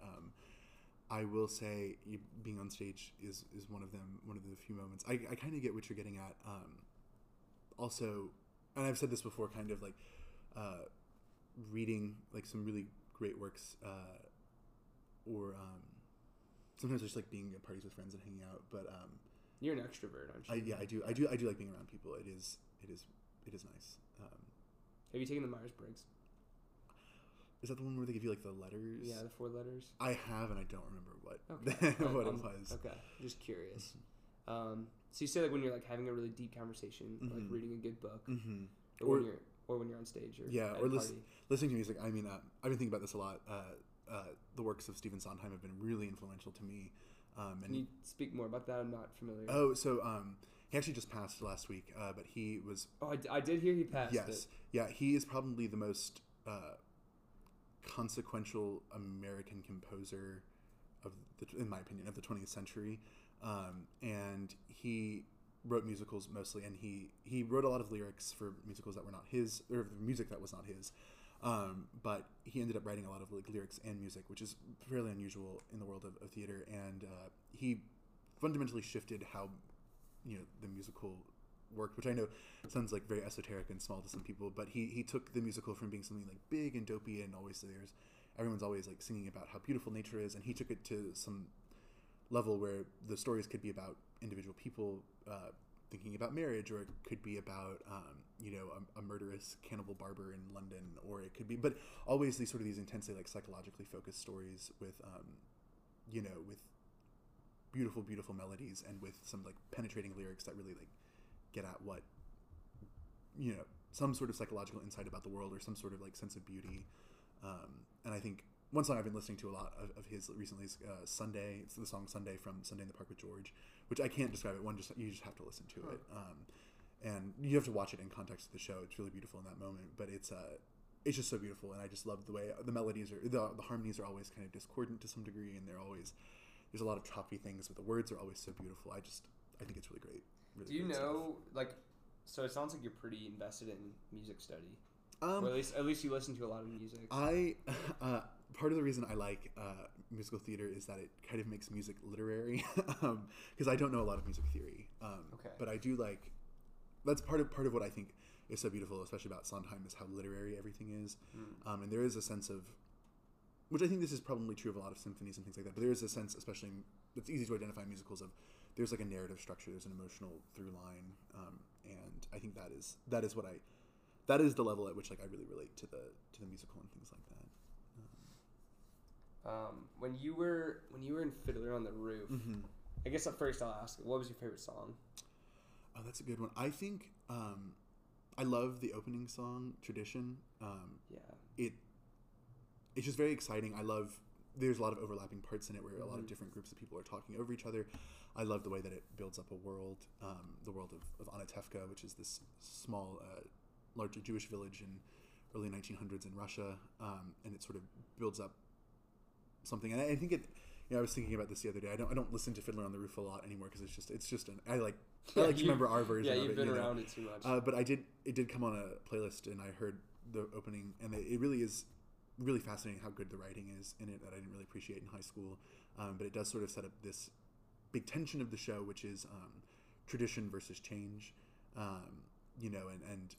I will say being on stage is one of the few moments. I kind of get what you're getting at. Also, and I've said this before, kind of, like, reading, like, some really great works, or sometimes just, like, being at parties with friends and hanging out. But you're an extrovert, aren't you? I do like being around people. It is nice. Have you taken the Myers-Briggs? Is that the one where they give you, like, the letters? Yeah, the 4 letters. I have, and I don't remember what it was. Okay, just curious. So you say, like, when you're, like, having a really deep conversation, like reading a good book, or when you're on stage, or at a party. Listening to music. I mean, I've been thinking about this a lot. The works of Stephen Sondheim have been really influential to me. Can you speak more about that? I'm not familiar. Oh, so he actually just passed last week, but he was... Oh, I did hear he passed. Yes. Yeah, he is probably the most consequential American composer, in my opinion, of the 20th century. And he wrote musicals mostly, and he wrote a lot of lyrics for musicals that were not his, or music that was not his. But he ended up writing a lot of like lyrics and music, which is fairly unusual in the world of theater. And he fundamentally shifted how, you know, the musical worked, which I know sounds like very esoteric and small to some people, but he took the musical from being something like big and dopey and always there's everyone's always like singing about how beautiful nature is, and he took it to some level where the stories could be about individual people thinking about marriage, or it could be about you know, a murderous cannibal barber in London, or it could be, but always these sort of these intensely like psychologically focused stories with you know, with beautiful melodies and with some like penetrating lyrics that really like get at what, you know, some sort of psychological insight about the world or some sort of like sense of beauty. And I think one song I've been listening to a lot of his recently is Sunday. It's the song Sunday from Sunday in the Park with George, which I can't describe it. You just have to listen to it. And you have to watch it in context of the show. It's really beautiful in that moment, but it's just so beautiful. And I just love the way the melodies are, the harmonies are always kind of discordant to some degree. And they're always, there's a lot of choppy things, but the words are always so beautiful. I think it's really great. Really. Do you know, like, so it sounds like you're pretty invested in music study. Or at least you listen to a lot of music. Part of the reason I like musical theater is that it kind of makes music literary, because I don't know a lot of music theory. Okay. But I do like, that's part of what I think is so beautiful, especially about Sondheim, is how literary everything is. And there is a sense of, which I think this is probably true of a lot of symphonies and things like that, but there is a sense, especially, it's easy to identify musicals of, there's like a narrative structure, there's an emotional through line, and I think that is what that is the level at which like I really relate to the musical and things like that. When you were in Fiddler on the Roof, I guess at first I'll ask, what was your favorite song? Oh, that's a good one. I think I love the opening song, Tradition. It's just very exciting. There's a lot of overlapping parts in it where a lot of different groups of people are talking over each other. I love the way that it builds up a world, the world of Anatevka, which is this small, largely Jewish village in early 1900s in Russia, and it sort of builds up something. And I think it, you know, I was thinking about this the other day. I don't listen to Fiddler on the Roof a lot anymore because I like to remember our version. Yeah, you've been around it too much. But it did come on a playlist, and I heard the opening, and it really is. Really fascinating how good the writing is in it that I didn't really appreciate in high school, but it does sort of set up this big tension of the show, which is tradition versus change, you know, and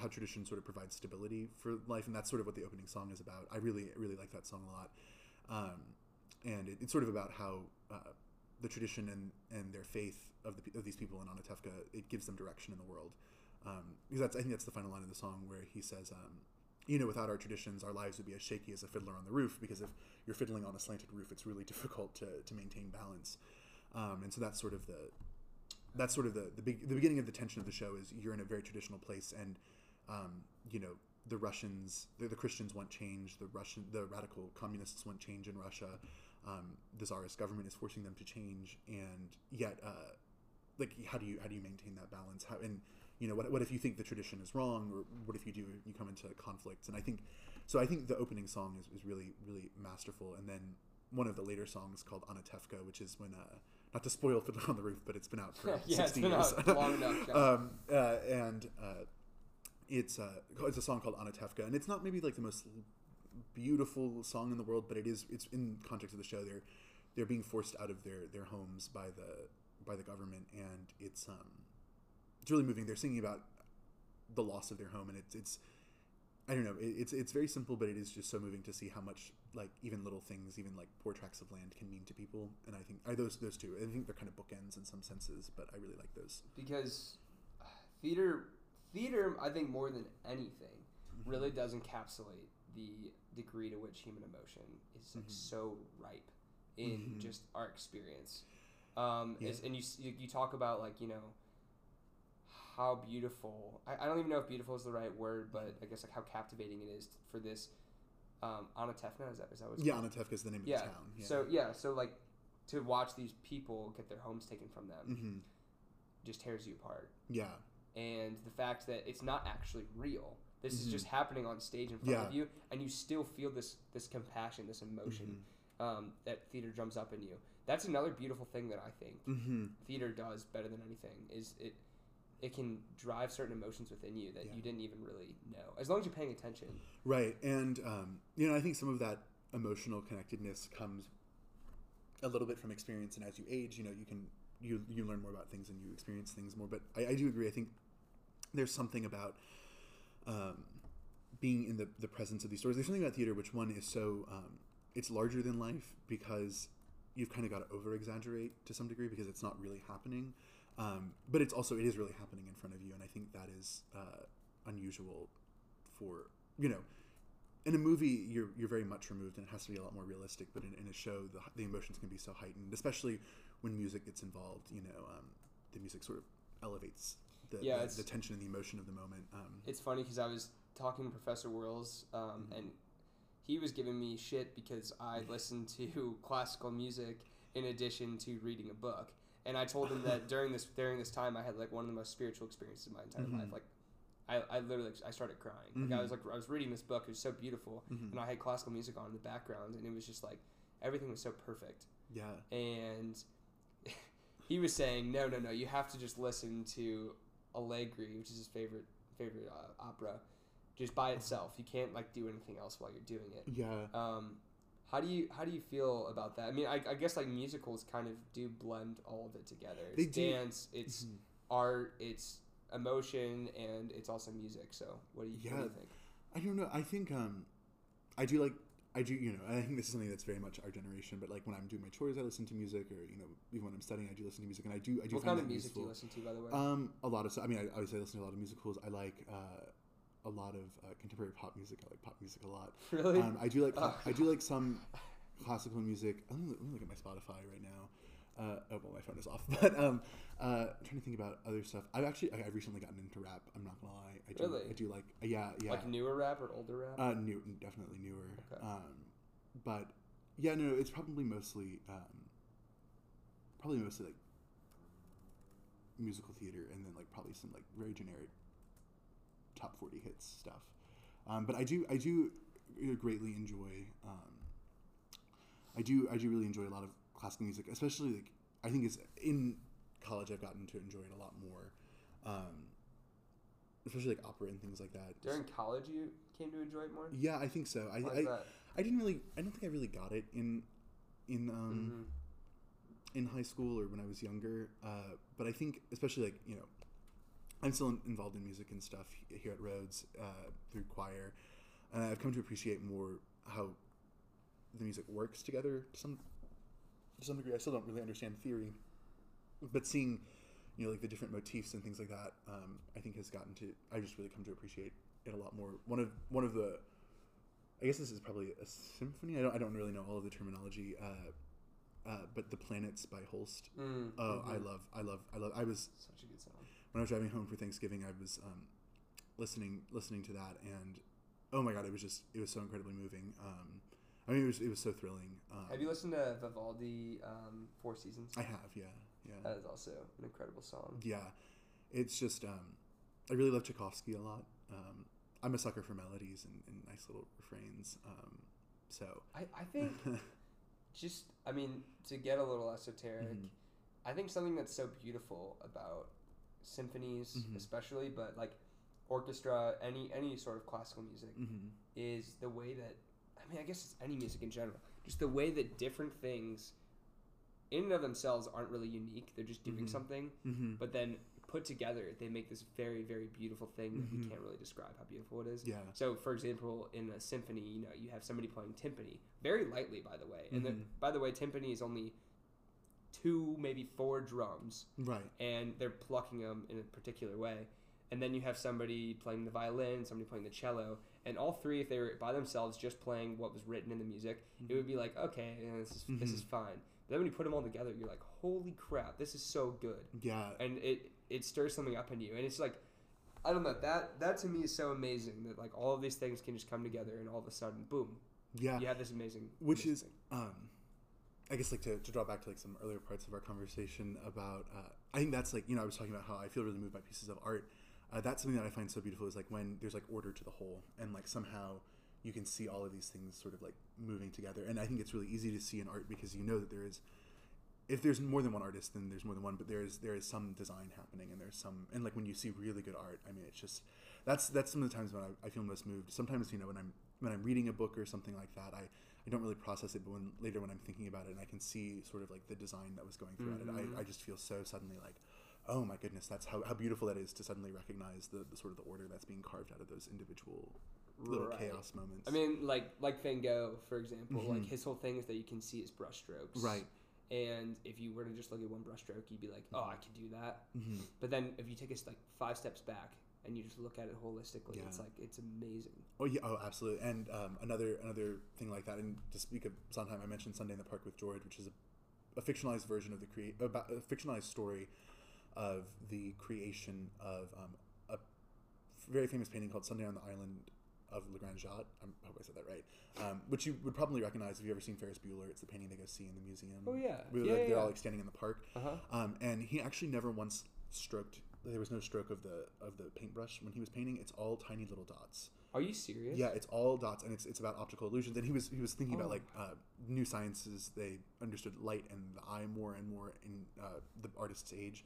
how tradition sort of provides stability for life, and that's sort of what the opening song is about. I really like that song a lot, and it's sort of about how the tradition and their faith of these people in Anatevka, it gives them direction in the world, because I think that's the final line of the song where he says, you know, without our traditions, our lives would be as shaky as a fiddler on the roof, because if you're fiddling on a slanted roof, it's really difficult to maintain balance. And so that's sort of the beginning of the tension of the show is you're in a very traditional place, and you know, the Russians, the Christians want change, the radical communists want change in Russia, the Tsarist government is forcing them to change, and yet like how do you maintain that balance? You know, what if you think the tradition is wrong, or what if you do? You come into conflicts, and I think the opening song is really masterful. And then one of the later songs called Anatevka, which is when not to spoil Fiddler on the Roof, but it's been out for 16 years, long enough. It's a song called Anatevka, and it's not maybe like the most beautiful song in the world, but it's in context of the show. They're being forced out of their homes by the government, and it's really moving. They're singing about the loss of their home, and it's very simple, but it is just so moving to see how much like even little things, even like poor tracts of land, can mean to people. And I think those two, I think they're kind of bookends in some senses, but I really like those, because theater I think more than anything really does encapsulate the degree to which human emotion is like so ripe in just our experience. And you talk about like, you know, how beautiful, I don't even know if beautiful is the right word, but I guess like how captivating it is for this Anatevka, is that what it's called? Anatevka is the name of the town. So like to watch these people get their homes taken from them just tears you apart. Yeah. And the fact that it's not actually real. This is just happening on stage in front of you, and you still feel this compassion, this emotion that theater drums up in you. That's another beautiful thing that I think theater does better than anything, is it it can drive certain emotions within you that you didn't even really know, as long as you're paying attention. Right. And, you know, I think some of that emotional connectedness comes a little bit from experience. And as you age, you know, you can, you learn more about things and you experience things more. But I do agree. I think there's something about being in the presence of these stories. There's something about theater, which one is so, it's larger than life, because you've kind of got to over-exaggerate to some degree, because it's not really happening. But it's also, it is really happening in front of you. And I think that is unusual for, you know, in a movie, you're very much removed and it has to be a lot more realistic. But in a show, the emotions can be so heightened, especially when music gets involved. You know, the music sort of elevates the tension and the emotion of the moment. It's funny because I was talking to Professor Wurls and he was giving me shit because I listened to classical music in addition to reading a book. And I told him that during this time, I had like one of the most spiritual experiences of my entire life. Like, I literally I started crying. I was reading this book. It was so beautiful, and I had classical music on in the background, and it was just like everything was so perfect. Yeah. And he was saying, no, you have to just listen to Allegri, which is his favorite opera, just by itself. You can't like do anything else while you're doing it. Yeah. How do you feel about that? I mean, I guess like musicals kind of do blend all of it together. It's dance, it's art, it's emotion, and it's also music. So what do you think? I don't know. I think I think this is something that's very much our generation. But like when I'm doing my chores, I listen to music, or you know, even when I'm studying, I do listen to music, and I do. What kind of music do you listen to, by the way? A lot of stuff. I mean, obviously I listen to a lot of musicals. I like a lot of contemporary pop music. I like pop music a lot. Really? I do like some classical music. Let me look at my Spotify right now. My phone is off. But I'm trying to think about other stuff. I've recently gotten into rap. I'm not gonna lie. I do like yeah. Like newer rap or older rap? Definitely newer. Okay. But yeah, no, it's probably mostly like musical theater, and then like probably some like very generic top 40 hits stuff. But I do greatly enjoy I do really enjoy a lot of classical music, especially like I think it's in college I've gotten to enjoy it a lot more. Especially like opera and things like that. During college you came to enjoy it more? Yeah, I think so. I don't think I really got it in high school or when I was younger. But I think especially like, you know, I'm still involved in music and stuff here at Rhodes through choir, and I've come to appreciate more how the music works together to some degree. I still don't really understand theory, but seeing, you know, like the different motifs and things like that, I think has gotten to. I just really come to appreciate it a lot more. One of the, I guess this is probably a symphony. I don't really know all of the terminology, but The Planets by Holst. I love. I was such a good song. When I was driving home for Thanksgiving, I was listening to that, and oh my god, it was so incredibly moving. I mean, it was so thrilling. Have you listened to Vivaldi, Four Seasons? I have, yeah. That is also an incredible song. Yeah, it's just I really love Tchaikovsky a lot. I'm a sucker for melodies and nice little refrains. So I think just I mean to get a little esoteric, I think something that's so beautiful about symphonies especially, but like orchestra, any sort of classical music is the way that, I mean, I guess it's any music in general, just the way that different things in and of themselves aren't really unique. They're just doing something, but then put together they make this very, very beautiful thing that we can't really describe how beautiful it is. Yeah. So for example, in a symphony, you know, you have somebody playing timpani very lightly, by the way, and then by the way, timpani is only 2, maybe 4 drums, right? And they're plucking them in a particular way, and then you have somebody playing the violin, somebody playing the cello, and all 3, if they were by themselves just playing what was written in the music, it would be like, okay, this is fine. But then when you put them all together, you're like, holy crap, this is so good. Yeah, and it stirs something up in you, and it's like, I don't know, that to me is so amazing that like all of these things can just come together, and all of a sudden, boom, yeah, you have this amazing, which is thing. I guess like to draw back to like some earlier parts of our conversation about I think that's like, you know, I was talking about how I feel really moved by pieces of art. That's something that I find so beautiful is like when there's like order to the whole, and like somehow you can see all of these things sort of like moving together. And I think it's really easy to see in art because you know that there is if there's more than one artist, then there's more than one, but there is some design happening, and there's some, and like when you see really good art, I mean, it's just, that's some of the times when I feel most moved. Sometimes, you know, when I'm reading a book or something like that, I don't really process it, but later when I'm thinking about it and I can see sort of like the design that was going throughout it, I just feel so suddenly like, oh my goodness, that's how beautiful that is, to suddenly recognize the sort of the order that's being carved out of those individual little chaos moments. I mean, like Van Gogh, for example, like his whole thing is that you can see his brushstrokes. Right. And if you were to just look at one brushstroke, you'd be like, oh, I could do that. But then if you take us like 5 steps back and you just look at it holistically, it's like, it's amazing. Oh yeah, oh absolutely. And another thing like that, and to speak of Sondheim, I mentioned Sunday in the Park with George, which is a fictionalized version of about a fictionalized story of the creation of a very famous painting called Sunday on the Island of Le Grand Jatte. I hope I said that right. Which you would probably recognize if you've ever seen Ferris Bueller. It's the painting they go see in the museum. Oh, yeah. They're all like standing in the park. And he actually never once stroked. There was no stroke of the paintbrush when he was painting. It's all tiny little dots. Are you serious? Yeah, it's all dots, and it's about optical illusions. And he was thinking about like new sciences. They understood light and the eye more and more in the artist's age.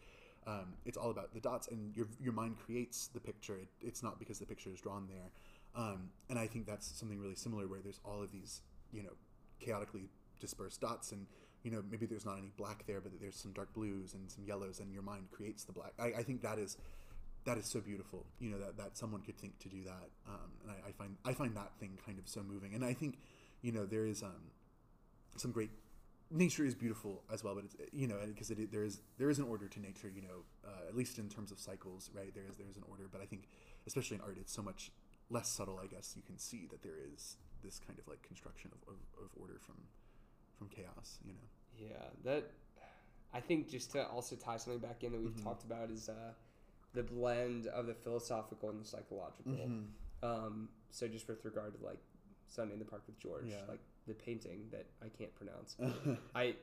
It's all about the dots, and your mind creates the picture. It's not because the picture is drawn there. And I think that's something really similar, where there's all of these, you know, chaotically dispersed dots, and, you know, maybe there's not any black there, but there's some dark blues and some yellows, and your mind creates the black. I think that is so beautiful, you know, that someone could think to do that. And I find that thing kind of so moving. And I think, you know, there is some great... Nature is beautiful as well, but it's, you know, because there is an order to nature, you know, at least in terms of cycles, right? There is an order, but I think especially in art, it's so much less subtle. I guess you can see that there is this kind of like construction of order from chaos, you know. Yeah, that I think, just to also tie something back in that we've talked about, is the blend of the philosophical and the psychological. So just with regard to like Sunday in the Park with George, like the painting that I can't pronounce. I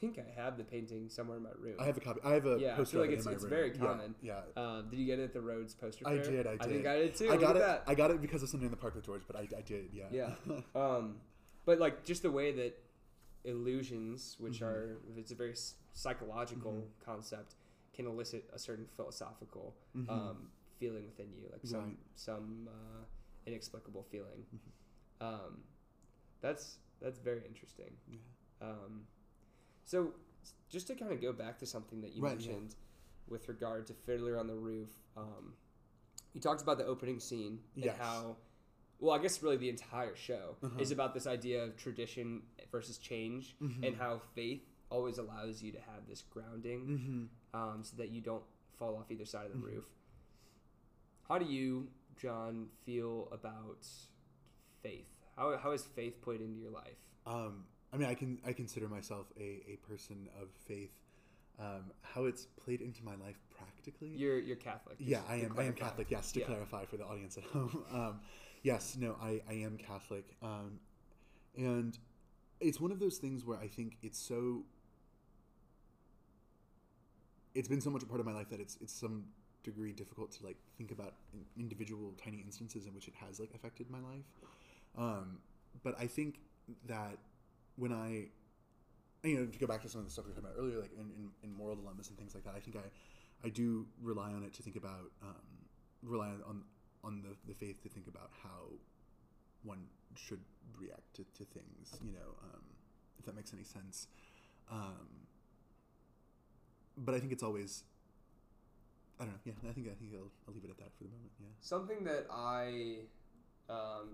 think I have the painting somewhere in my room. I have a copy. I have a poster. I feel like it's very common. Yeah. Did you get it at the Rhodes poster fair? I did. I think I did too. I got it because of Sunday in the Park with George, but I did. Yeah. Yeah. But like just the way that illusions, which are, it's a very psychological concept, can elicit a certain philosophical feeling within you, like some inexplicable feeling. That's very interesting. Yeah. So just to kind of go back to something that you mentioned with regard to Fiddler on the Roof, you talked about the opening scene and how, well, I guess really the entire show is about this idea of tradition versus change and how faith always allows you to have this grounding so that you don't fall off either side of the roof. How do you, John, feel about faith? How has faith played into your life? I mean, I consider myself a person of faith. How it's played into my life practically? You're Catholic. Yeah, I am Catholic. Yes, to clarify for the audience at home. I am Catholic, and it's one of those things where I think it's been so much a part of my life that it's some degree difficult to like think about individual tiny instances in which it has like affected my life, but I think that when I, you know, to go back to some of the stuff we were talking about earlier, like in moral dilemmas and things like that, I think I do rely on it to think about the faith to think about how one should react to things, you know, if that makes any sense. But I think it's always, I don't know. Yeah, I think I'll leave it at that for the moment. Yeah. Something that I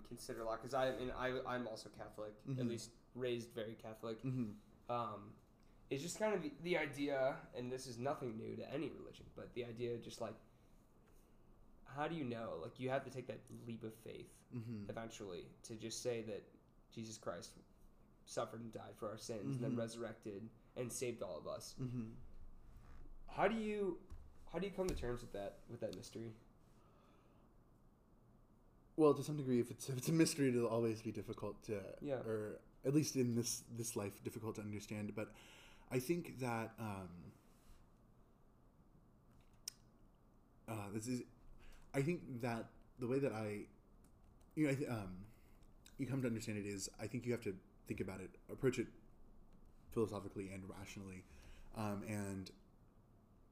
consider a lot, because I'm also Catholic, at least raised very Catholic, is just kind of the idea, and this is nothing new to any religion, but the idea of just like, how do you know? Like, you have to take that leap of faith eventually to just say that Jesus Christ suffered and died for our sins, and then resurrected and saved all of us. How do you come to terms with that mystery? Well, to some degree, if it's a mystery, it'll always be difficult to, or at least in this life, difficult to understand. But I think that the way that you come to understand it is, I think you have to think about it, approach it philosophically and rationally. And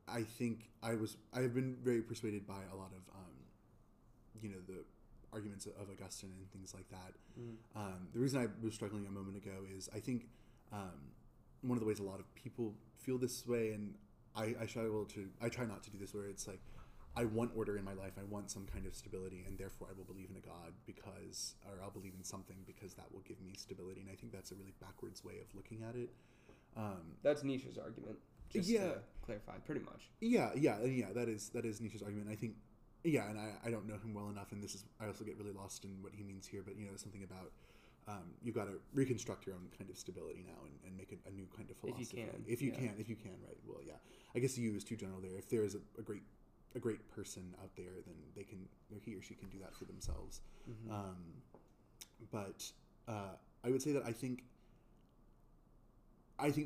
I think I've been very persuaded by a lot of, you know, the arguments of Augustine and things like that. Mm. The reason I was struggling a moment ago is I think one of the ways a lot of people feel this way, and I try not to do this, where it's like, I want order in my life, I want some kind of stability, and therefore I will believe in a God because, or I'll believe in something because that will give me stability. And I think that's a really backwards way of looking at it. That's Nietzsche's argument, just to clarify, pretty much. Yeah, that is Nietzsche's argument. I think, and I don't know him well enough, and this is, I also get really lost in what he means here, but, you know, something about you've got to reconstruct your own kind of stability now and make a new kind of philosophy. If you can, right? Well, yeah. I guess you is too general there. If there is a great person out there, then they can, or he or she can do that for themselves. Mm-hmm. But I would say that I think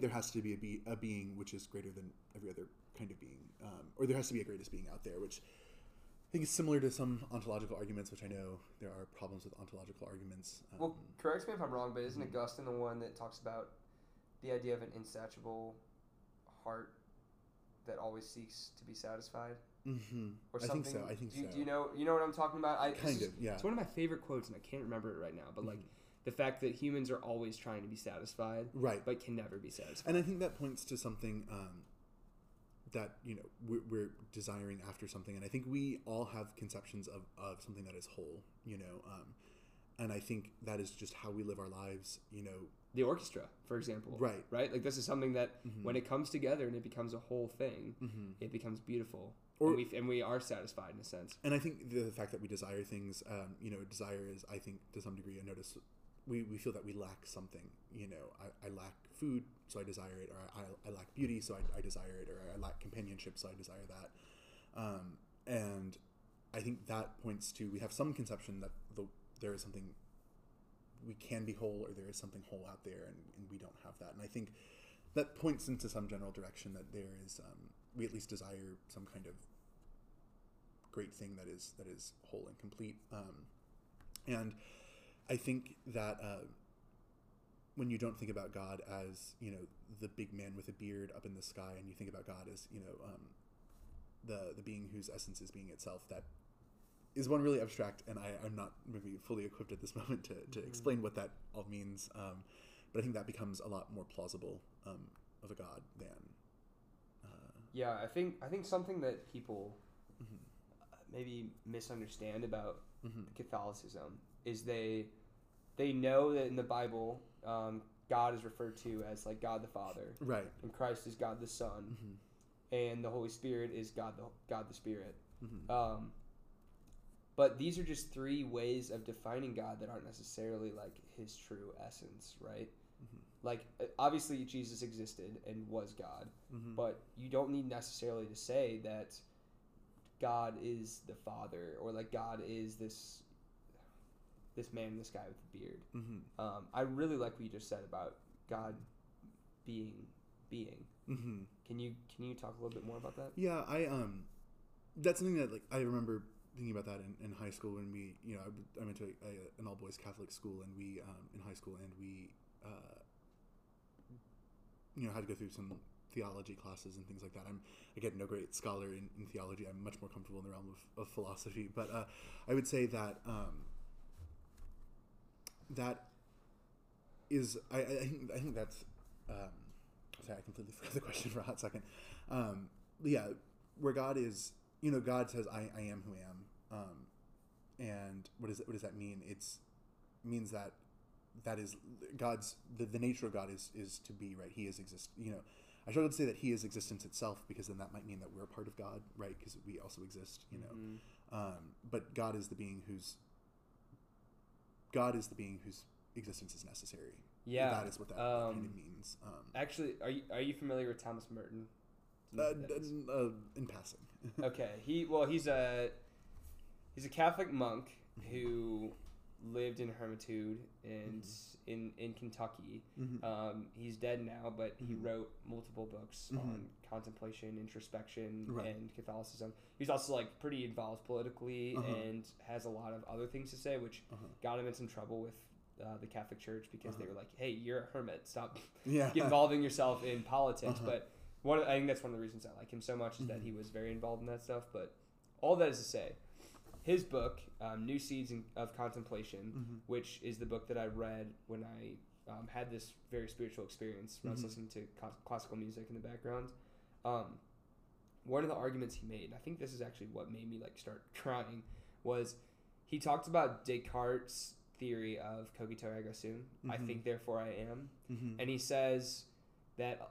there has to be a being which is greater than every other kind of being, or there has to be a greatest being out there, which I think is similar to some ontological arguments, which I know there are problems with ontological arguments. Well, correct me if I'm wrong, but isn't Augustine the one that talks about the idea of an insatiable heart that always seeks to be satisfied? Mm-hmm. Or something. I think so. Do you know what I'm talking about? Kind of, yeah. It's one of my favorite quotes, and I can't remember it right now, but mm-hmm. like the fact that humans are always trying to be satisfied, right, but can never be satisfied. And I think that points to something that, you know, we're desiring after something, and I think we all have conceptions of something that is whole, you know, and I think that is just how we live our lives, you know. The orchestra, for example. Right. Right? Like, this is something that mm-hmm. when it comes together and it becomes a whole thing, mm-hmm. it becomes beautiful. And we are satisfied in a sense. And I think the fact that we desire things, you know, desire is, I think, to some degree, a notice. We feel that we lack something, you know. I lack food, so I desire it, or I lack beauty, so I desire it, or I lack companionship, so I desire that. And I think that points to, we have some conception that there is something, we can be whole, or there is something whole out there, and we don't have that. And I think that points into some general direction that there is, we at least desire some kind of great thing that is whole and complete. And I think that when you don't think about God as, you know, the big man with a beard up in the sky, and you think about God as, you know, the being whose essence is being itself, that is one really abstract, and I'm not maybe fully equipped at this moment to explain what that all means. But I think that becomes a lot more plausible of a God than. Yeah, I think something that people mm-hmm. Maybe misunderstand about mm-hmm. Catholicism is they know that in the Bible, God is referred to as like God the Father, right? And Christ is God the Son, mm-hmm. and the Holy Spirit is God the Spirit. Mm-hmm. But these are just three ways of defining God that aren't necessarily like His true essence, right? Mm-hmm. Like obviously Jesus existed and was God, mm-hmm. but you don't need necessarily to say that God is the Father or like God is this man, this guy with the beard. Mm-hmm. I really like what you just said about God being. Mm-hmm. Can you talk a little bit more about that? Yeah, that's something that like I remember thinking about that in high school when we, you know, I went to an all boys Catholic school, and we in high school, and we you know, had to go through some theology classes and things like that. I'm again no great scholar in theology. I'm much more comfortable in the realm of philosophy, but I would say that. That is, I think that's, sorry, I completely forgot the question for a hot second. Yeah, where God is, you know, God says, I am who I am. And what does that mean? Means that is God's, the nature of God is to be, right? He is exist, you know, I struggle to say that he is existence itself, because then that might mean that we're a part of God, right? Because we also exist, you know. Mm-hmm. But God is the being who's, God is the being whose existence is necessary. Yeah, that is what that kind of means. Actually, are you familiar with Thomas Merton? In passing. Okay, he's a Catholic monk who lived in Hermitude and mm-hmm. in Kentucky. Mm-hmm. He's dead now, but he mm-hmm. wrote multiple books mm-hmm. on contemplation, introspection, right. and Catholicism. He's also like pretty involved politically uh-huh. and has a lot of other things to say, which uh-huh. got him in some trouble with the Catholic Church because they were like, hey, you're a hermit. Stop involving yourself in politics. But I think that's one of the reasons I like him so much is that he was very involved in that stuff. But all that is to say, his book, New Seeds of Contemplation, which is the book that I read when I had this very spiritual experience when I was listening to classical music in the background. One of the arguments he made, and I think this is actually what made me like start crying, was he talked about Descartes' theory of cogito ergo sum, I think therefore I am, and he says that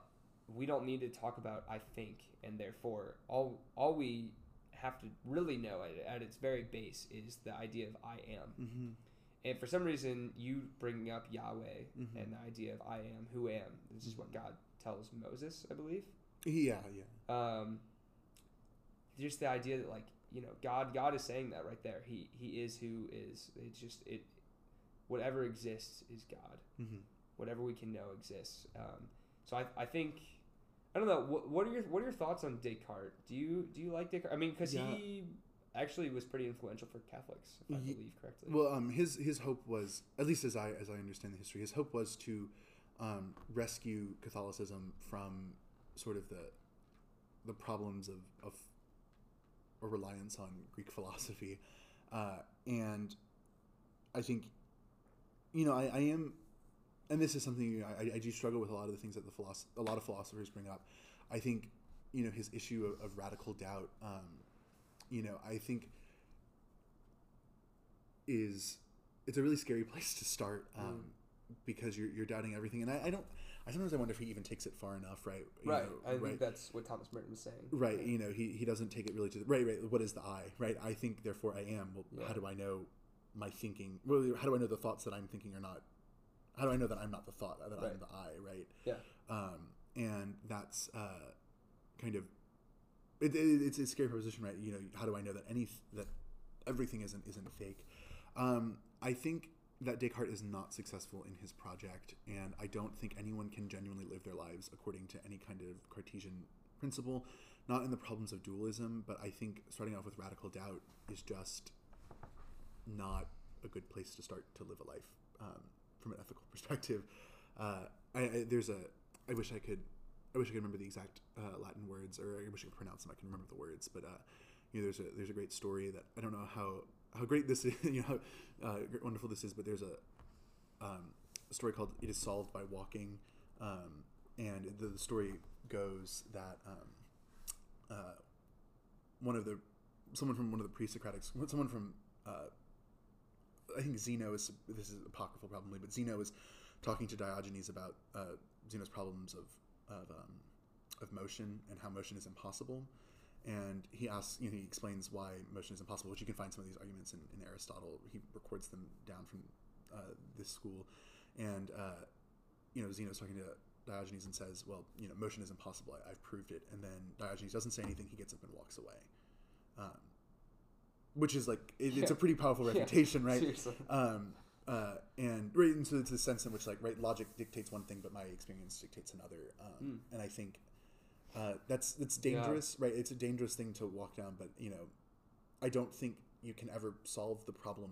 we don't need to talk about I think and therefore. All we have to really know at its very base is the idea of I am. And for some reason, you bringing up Yahweh and the idea of I am, who am, this is what God tells Moses, I believe. Just the idea that, like, you know, God is saying that right there. He is who is. It's just whatever exists is God. Whatever we can know exists. So I think, I don't know. What are your thoughts on Descartes? Do you like Descartes? I mean, because he actually was pretty influential for Catholics, if I believe correctly. Well, his hope was, at least as I understand the history, his hope was to rescue Catholicism from sort of the problems of a reliance on Greek philosophy. And I think, you know, I am, and this is something I do struggle with a lot of the things that a lot of philosophers bring up. I think, you know, his issue of radical doubt, you know, I think it's a really scary place to start because you're doubting everything. And I sometimes I wonder if he even takes it far enough, right? I think that's what Thomas Merton was saying. Right, you know, he doesn't take it really to the, right, what is the I, right? I think, therefore I am. Well, how do I know my thinking? Well, how do I know the thoughts that I'm thinking are not? How do I know that I'm not the thought, that I'm the I, right? Yeah. And that's kind of, it's a scary proposition, right? You know, how do I know that that everything isn't fake? I think that Descartes is not successful in his project, and I don't think anyone can genuinely live their lives according to any kind of Cartesian principle, not in the problems of dualism, but I think starting off with radical doubt is just not a good place to start to live a life from an ethical perspective. I wish I could remember the exact Latin words, or I wish I could pronounce them. I can remember the words, but you know, there's a great story that I don't know how great this is, you know, how wonderful this is, but there's a story called "It Is Solved by Walking," and the story goes that someone from pre-Socratics, someone from I think Zeno is, this is apocryphal probably, but Zeno is talking to Diogenes about Zeno's problems of motion and how motion is impossible, and he asks, you know, he explains why motion is impossible, which you can find some of these arguments in Aristotle. He records them down from this school, and you know, Zeno's talking to Diogenes and says, well, you know, motion is impossible, I've proved it, and then Diogenes doesn't say anything, he gets up and walks away, which is like it's a pretty powerful refutation, right? Seriously. And right into the sense in which, like, right, logic dictates one thing, but my experience dictates another. And I think that's dangerous, right? It's a dangerous thing to walk down, but, you know, I don't think you can ever solve the problem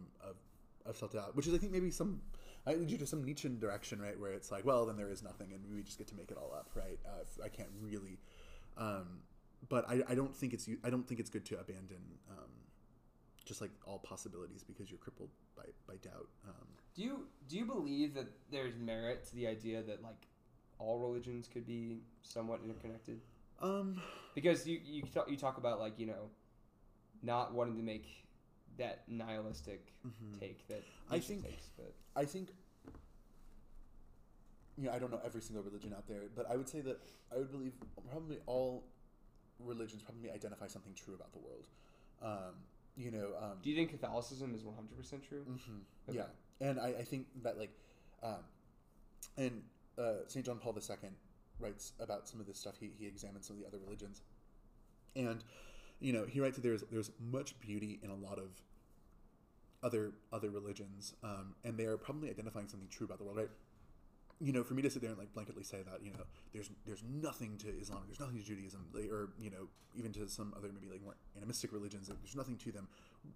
of self-doubt, which is, I think, maybe due to some Nietzschean direction, right, where it's like, well, then there is nothing, and we just get to make it all up, right? If I can't really, but I don't think it's good to abandon just like all possibilities because you're crippled by doubt. Do you believe that there's merit to the idea that, like, all religions could be somewhat interconnected? Because you talk about, like, you know, not wanting to make that nihilistic take that Nietzsche takes, but I think, you know, I don't know every single religion out there, but I would say that I would believe probably all religions probably identify something true about the world. You know, do you think Catholicism is 100% true? Okay. Yeah, and I think that, like, and St. John Paul II writes about some of this stuff. He examines some of the other religions, and, you know, he writes that there's much beauty in a lot of other religions, and they are probably identifying something true about the world, right? you know, for me to sit there and like blanketly say that, you know, there's nothing to Islam, there's nothing to Judaism, or, you know, even to some other maybe like more animistic religions, there's nothing to them.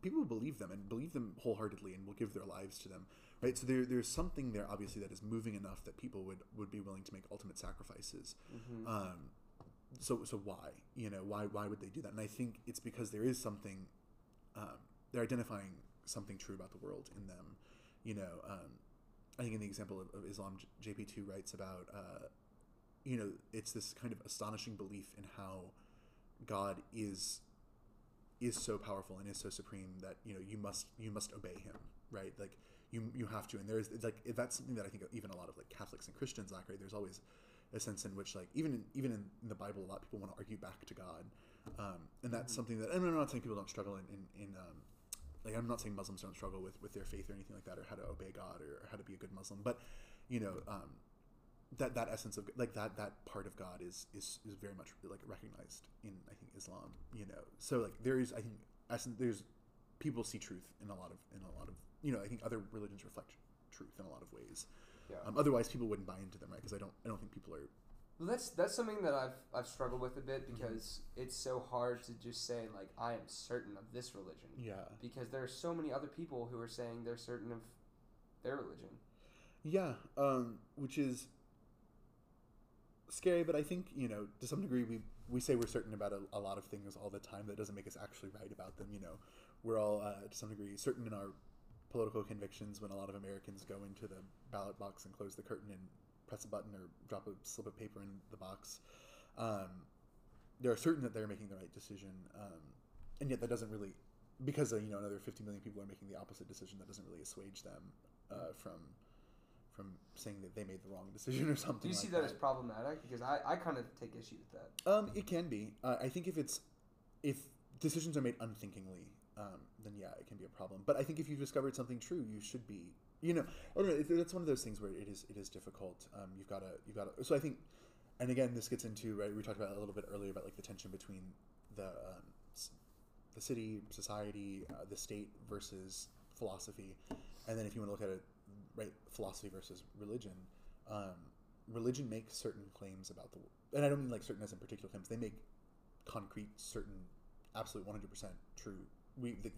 People will believe them and believe them wholeheartedly and will give their lives to them, right? So there's something there obviously that is moving enough that people would be willing to make ultimate sacrifices. Mm-hmm. So why, you know, why would they do that? And I think it's because there is something, they're identifying something true about the world in them, you know. I think in the example of Islam, JP2 writes about, you know, it's this kind of astonishing belief in how God is so powerful and is so supreme that, you know, you must obey him, right? Like you have to. And there's like, that's something that I think even a lot of like Catholics and Christians lack, right? There's always a sense in which like, even in the Bible, a lot of people want to argue back to God. And that's something that, and I'm not saying people don't struggle in like, I'm not saying Muslims don't struggle with their faith or anything like that, or how to obey God, or how to be a good Muslim. But, you know, that essence of like that part of God is very much like recognized in, I think, Islam, you know. So like there is, I think, there's people see truth in a lot of, you know, I think other religions reflect truth in a lot of ways. Yeah. Otherwise people wouldn't buy into them, right? Because I don't think people are. Well, that's something that I've struggled with a bit, because mm-hmm. it's so hard to just say like I am certain of this religion. Yeah. Because there are so many other people who are saying they're certain of their religion. Yeah, which is scary, but I think, you know, to some degree we say we're certain about a lot of things all the time. That doesn't make us actually right about them, you know. We're all to some degree certain in our political convictions when a lot of Americans go into the ballot box and close the curtain and press a button or drop a slip of paper in the box. They're certain that they're making the right decision, and yet that doesn't really, because you know another 50 million people are making the opposite decision, that doesn't really assuage them from saying that they made the wrong decision or something. Do you see that as problematic? Because I kind of take issue with that. It can be. I think if decisions are made unthinkingly, then yeah, it can be a problem. But I think if you've discovered something true, you should be. You know, I don't know, that's one of those things where it is difficult. You've got to. So I think, and again, this gets into, right, we talked about a little bit earlier about like the tension between the city, society, the state versus philosophy, and then if you want to look at it, right, philosophy versus religion. Religion makes certain claims about the world, and I don't mean like certain as in particular claims. They make concrete, certain, absolute, 100% true.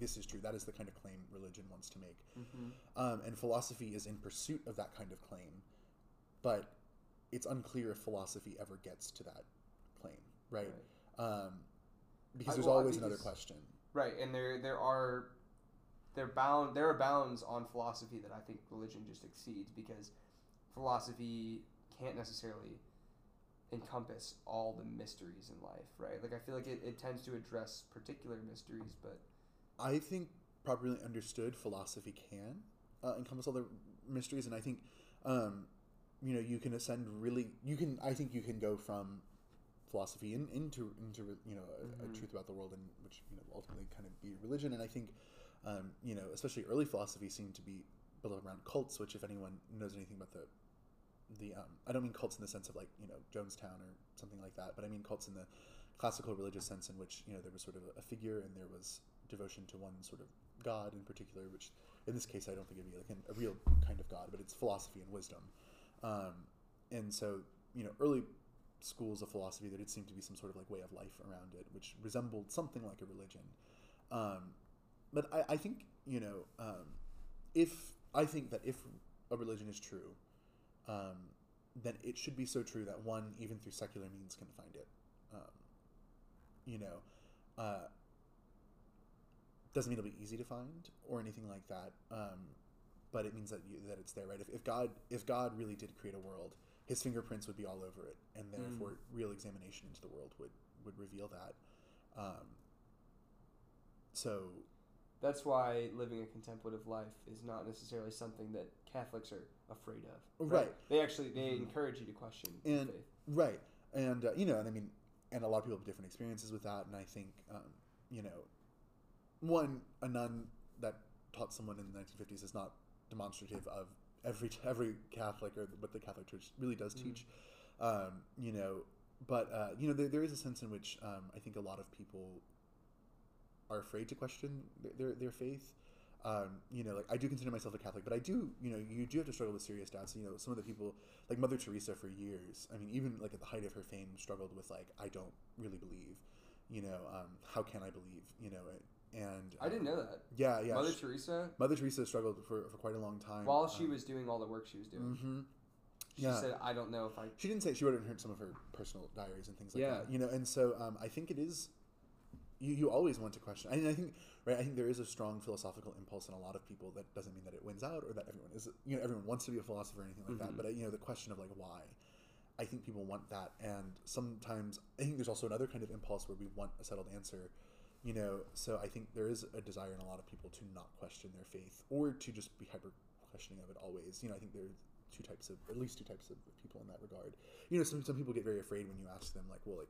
This is true. That is the kind of claim religion wants to make. Mm-hmm. And philosophy is in pursuit of that kind of claim, but it's unclear if philosophy ever gets to that claim, right. Because there's always another question, right? And there are bounds on philosophy that I think religion just exceeds, because philosophy can't necessarily encompass all the mysteries in life, right? Like I feel like it tends to address particular mysteries, but I think properly understood, philosophy can encompass all the mysteries, and I think, you know, you can ascend really. I think you can go from philosophy into you know a truth about the world, and which you know ultimately kind of be religion. And I think, you know, especially early philosophy seemed to be built around cults. Which, if anyone knows anything about the I don't mean cults in the sense of like you know Jonestown or something like that, but I mean cults in the classical religious sense, in which you know there was sort of a figure and there was devotion to one sort of god in particular, which in this case I don't think it'd be like a real kind of god, but it's philosophy and wisdom, and so you know early schools of philosophy there did seem to be some sort of like way of life around it, which resembled something like a religion, but I think you know if a religion is true, then it should be so true that one even through secular means can find it. You know, doesn't mean it'll be easy to find or anything like that, but it means that it's there, right? If God really did create a world, his fingerprints would be all over it, and therefore real examination into the world would reveal that. So that's why living a contemplative life is not necessarily something that Catholics are afraid of. Right. They encourage you to question faith. Right. And, you know, and I mean, and a lot of people have different experiences with that, and I think, you know, one, a nun that taught someone in the 1950s is not demonstrative of every Catholic or what the Catholic Church really does teach, you know. But, you know, there is a sense in which I think a lot of people are afraid to question their faith. you know, like, I do consider myself a Catholic, but I do, you know, you do have to struggle with serious doubts. You know, some of the people, like Mother Teresa for years, I mean, even, like, at the height of her fame, struggled with, like, I don't really believe, you know, how can I believe, you know, and... I didn't know that. Yeah, yeah. Mother Teresa? Mother Teresa struggled for quite a long time. While she was doing all the work she was doing. Mm-hmm. She said, I don't know if I... She didn't say... She wrote it in her, some of her personal diaries and things like that. You know, and so I think it is... You always want to question. I mean, I think, right, I think there is a strong philosophical impulse in a lot of people. That doesn't mean that it wins out or that everyone is... You know, everyone wants to be a philosopher or anything like that. But, you know, the question of, like, why? I think people want that. And sometimes... I think there's also another kind of impulse where we want a settled answer, you know. So I think there is a desire in a lot of people to not question their faith or to just be hyper-questioning of it always. You know, I think there's... at least two types of people in that regard. You know, some people get very afraid when you ask them, like, well,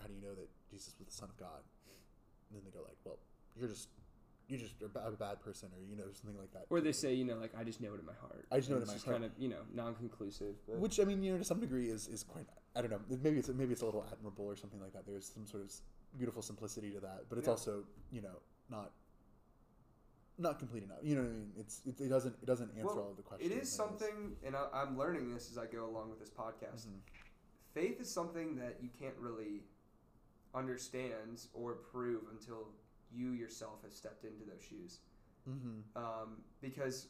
how do you know that Jesus was the Son of God? And then they go, like, well, you're just a bad person, or, you know, something like that. Or they say, you know, like, I just know it in my heart. I just know it in my heart. It's kind of, you know, non-conclusive. But... Which, I mean, you know, to some degree is quite, I don't know, maybe it's a little admirable or something like that. There's some sort of beautiful simplicity to that, but it's also, you know, not complete enough. You know what I mean? It doesn't answer all of the questions. It is something, and I'm learning this as I go along with this podcast. Mm-hmm. Faith is something that you can't really understand or prove until you yourself have stepped into those shoes. Mm-hmm. Because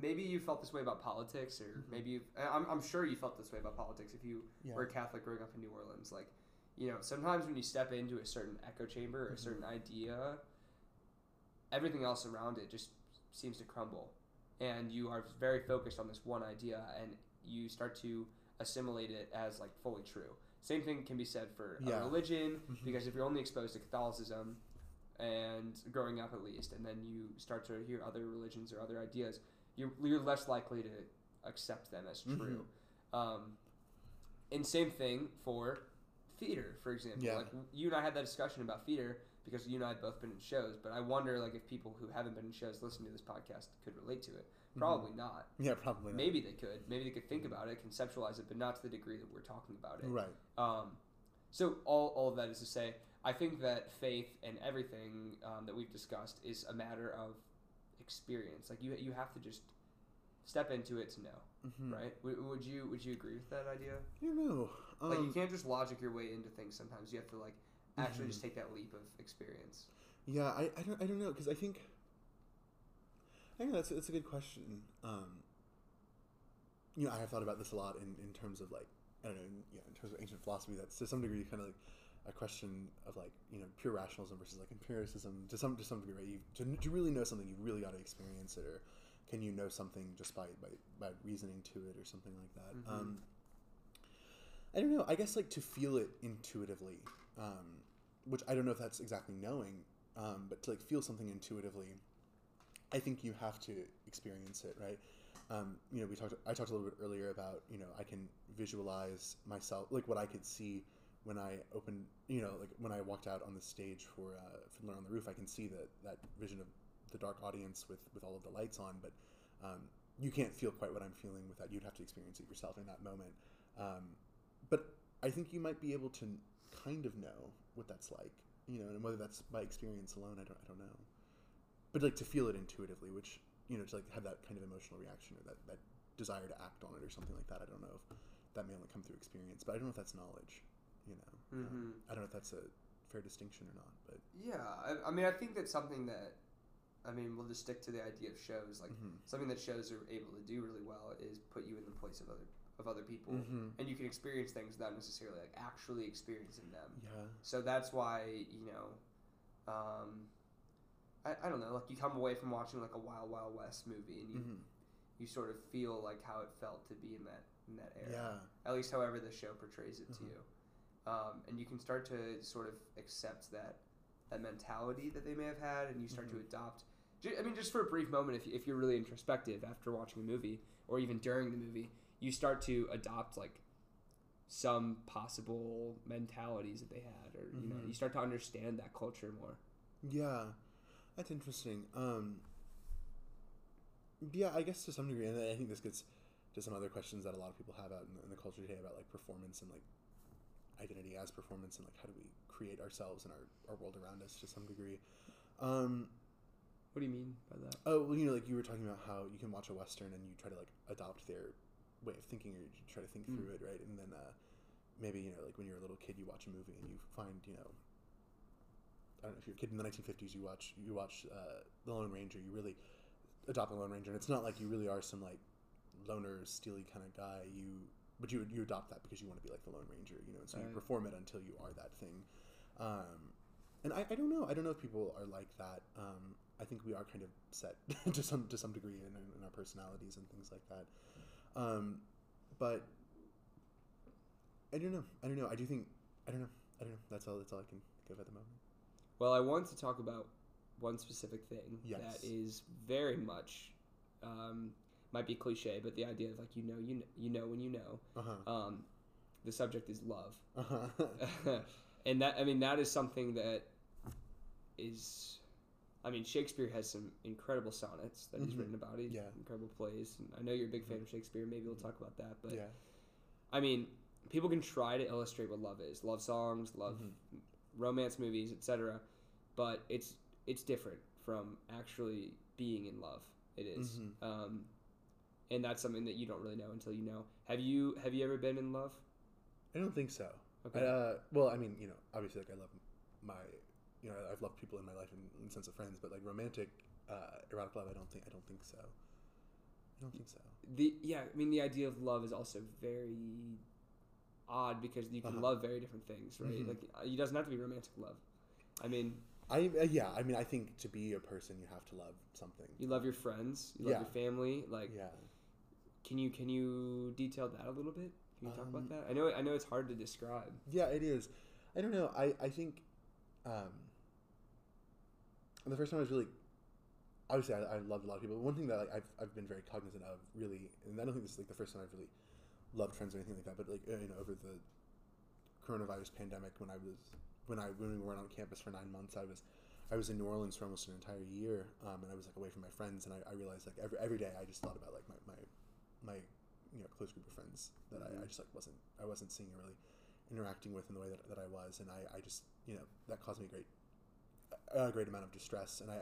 maybe you felt this way about politics, or maybe I'm sure you felt this way about politics if you were a Catholic growing up in New Orleans. Like, you know, sometimes when you step into a certain echo chamber or a certain idea, everything else around it just seems to crumble, and you are very focused on this one idea, and you start to assimilate it as, like, fully true. Same thing can be said for a religion, because if you're only exposed to Catholicism, and growing up at least, and then you start to hear other religions or other ideas, you're less likely to accept them as true. And same thing for theater, for example. Like, you and I had that discussion about theater, because you and I have both been in shows, but I wonder, like, if people who haven't been in shows listening to this podcast could relate to it. Probably not. Yeah, probably not. Maybe they could. Maybe they could think about it, conceptualize it, but not to the degree that we're talking about it. Right. So all of that is to say, I think that faith and everything that we've discussed is a matter of experience. Like, you have to just step into it to know, right? Would you agree with that idea? You know. Like, you can't just logic your way into things sometimes. You have to, like... actually just take that leap of experience. Yeah, I don't know, because I think that's a good question. You know, I have thought about this a lot in terms of, like, I don't know, in terms of ancient philosophy, that's to some degree kind of like a question of, like, you know, pure rationalism versus, like, empiricism to some degree, right? To really know something, you really got to experience it, or can you know something just by reasoning to it or something like that? I don't know. I guess, like, to feel it intuitively, which I don't know if that's exactly knowing, but to, like, feel something intuitively, I think you have to experience it, right? You know, I talked a little bit earlier about, you know, I can visualize myself, like, what I could see when I opened, you know, like, when I walked out on the stage for Fiddler on the Roof. I can see that vision of the dark audience with all of the lights on, but you can't feel quite what I'm feeling with that. You'd have to experience it yourself in that moment. But I think you might be able to kind of know what that's like, you know, and whether that's by experience alone, I don't know. But, like, to feel it intuitively, which, you know, to, like, have that kind of emotional reaction or that desire to act on it or something like that, I don't know if that may only come through experience, but I don't know if that's knowledge, you know. I don't know if that's a fair distinction or not, but... Yeah, I mean, I think that's something that, I mean, we'll just stick to the idea of shows, like, something that shows are able to do really well is put you in the place of other people, and you can experience things without necessarily, like, actually experiencing them. Yeah. So that's why, you know, I don't know, like, you come away from watching, like, a Wild Wild West movie, and you sort of feel like how it felt to be in that era. Yeah. At least however the show portrays it to you, and you can start to sort of accept that mentality that they may have had, and you start to adopt. I mean, just for a brief moment, if you're really introspective after watching a movie or even during the movie, you start to adopt, like, some possible mentalities that they had, or, you know, you start to understand that culture more. Yeah, that's interesting. Yeah, I guess to some degree, and I think this gets to some other questions that a lot of people have out in the culture today about, like, performance and, like, identity as performance, and, like, how do we create ourselves and our world around us to some degree. What do you mean by that? Oh, well, you know, like you were talking about how you can watch a Western and you try to like adopt their way of thinking, or you try to think through it, right? And then maybe, you know, like when you're a little kid, you watch a movie and you find, you know, I don't know, if you're a kid in the 1950s, you watch The Lone Ranger, you really adopt The Lone Ranger, and it's not like you really are some like loner, steely kind of guy. But you adopt that because you want to be like the Lone Ranger, you know, and so you perform it until you are that thing. And I don't know. I don't know if people are like that. I think we are kind of set to some degree in our personalities and things like that. But I don't know. I don't know. I do think I don't know. I don't know. That's all I can think of at the moment. Well, I want to talk about one specific thing that is very much might be cliche, but the idea of like you know when you know. Uh-huh. The subject is love. Uh-huh. And that, I mean, that is something that is, I mean, Shakespeare has some incredible sonnets that he's written about it, incredible plays. And I know you're a big fan of Shakespeare. Maybe we'll talk about that. But, I mean, people can try to illustrate what love is. Love songs, love romance movies, etc. But it's different from actually being in love. It is. And that's something that you don't really know until you know. Have you ever been in love? I don't think so. Okay. Well, I mean, you know, obviously, like, I love my, you know, I've loved people in my life in the sense of friends, but like romantic, erotic love, I don't think so. I don't think so. I mean, the idea of love is also very odd because you can love very different things, right? Like, it doesn't have to be romantic love. I mean, I think to be a person, you have to love something. You love your friends, you love your family, like, Can you detail that a little bit? Can you talk about that? I know it's hard to describe. Yeah, it is. I don't know. I think the first time I was really... Obviously, I loved a lot of people. But one thing that like, I've been very cognizant of, really... And I don't think this is like the first time I've really loved friends or anything like that. But, like, you know, over the coronavirus pandemic, when we weren't on campus for 9 months, I was in New Orleans for almost an entire year. And I was, like, away from my friends. And I realized, like, every day I just thought about, like, my you know, close group of friends that I just like wasn't seeing or really interacting with in the way that I was, and I just, you know, that caused me a great amount of distress, and I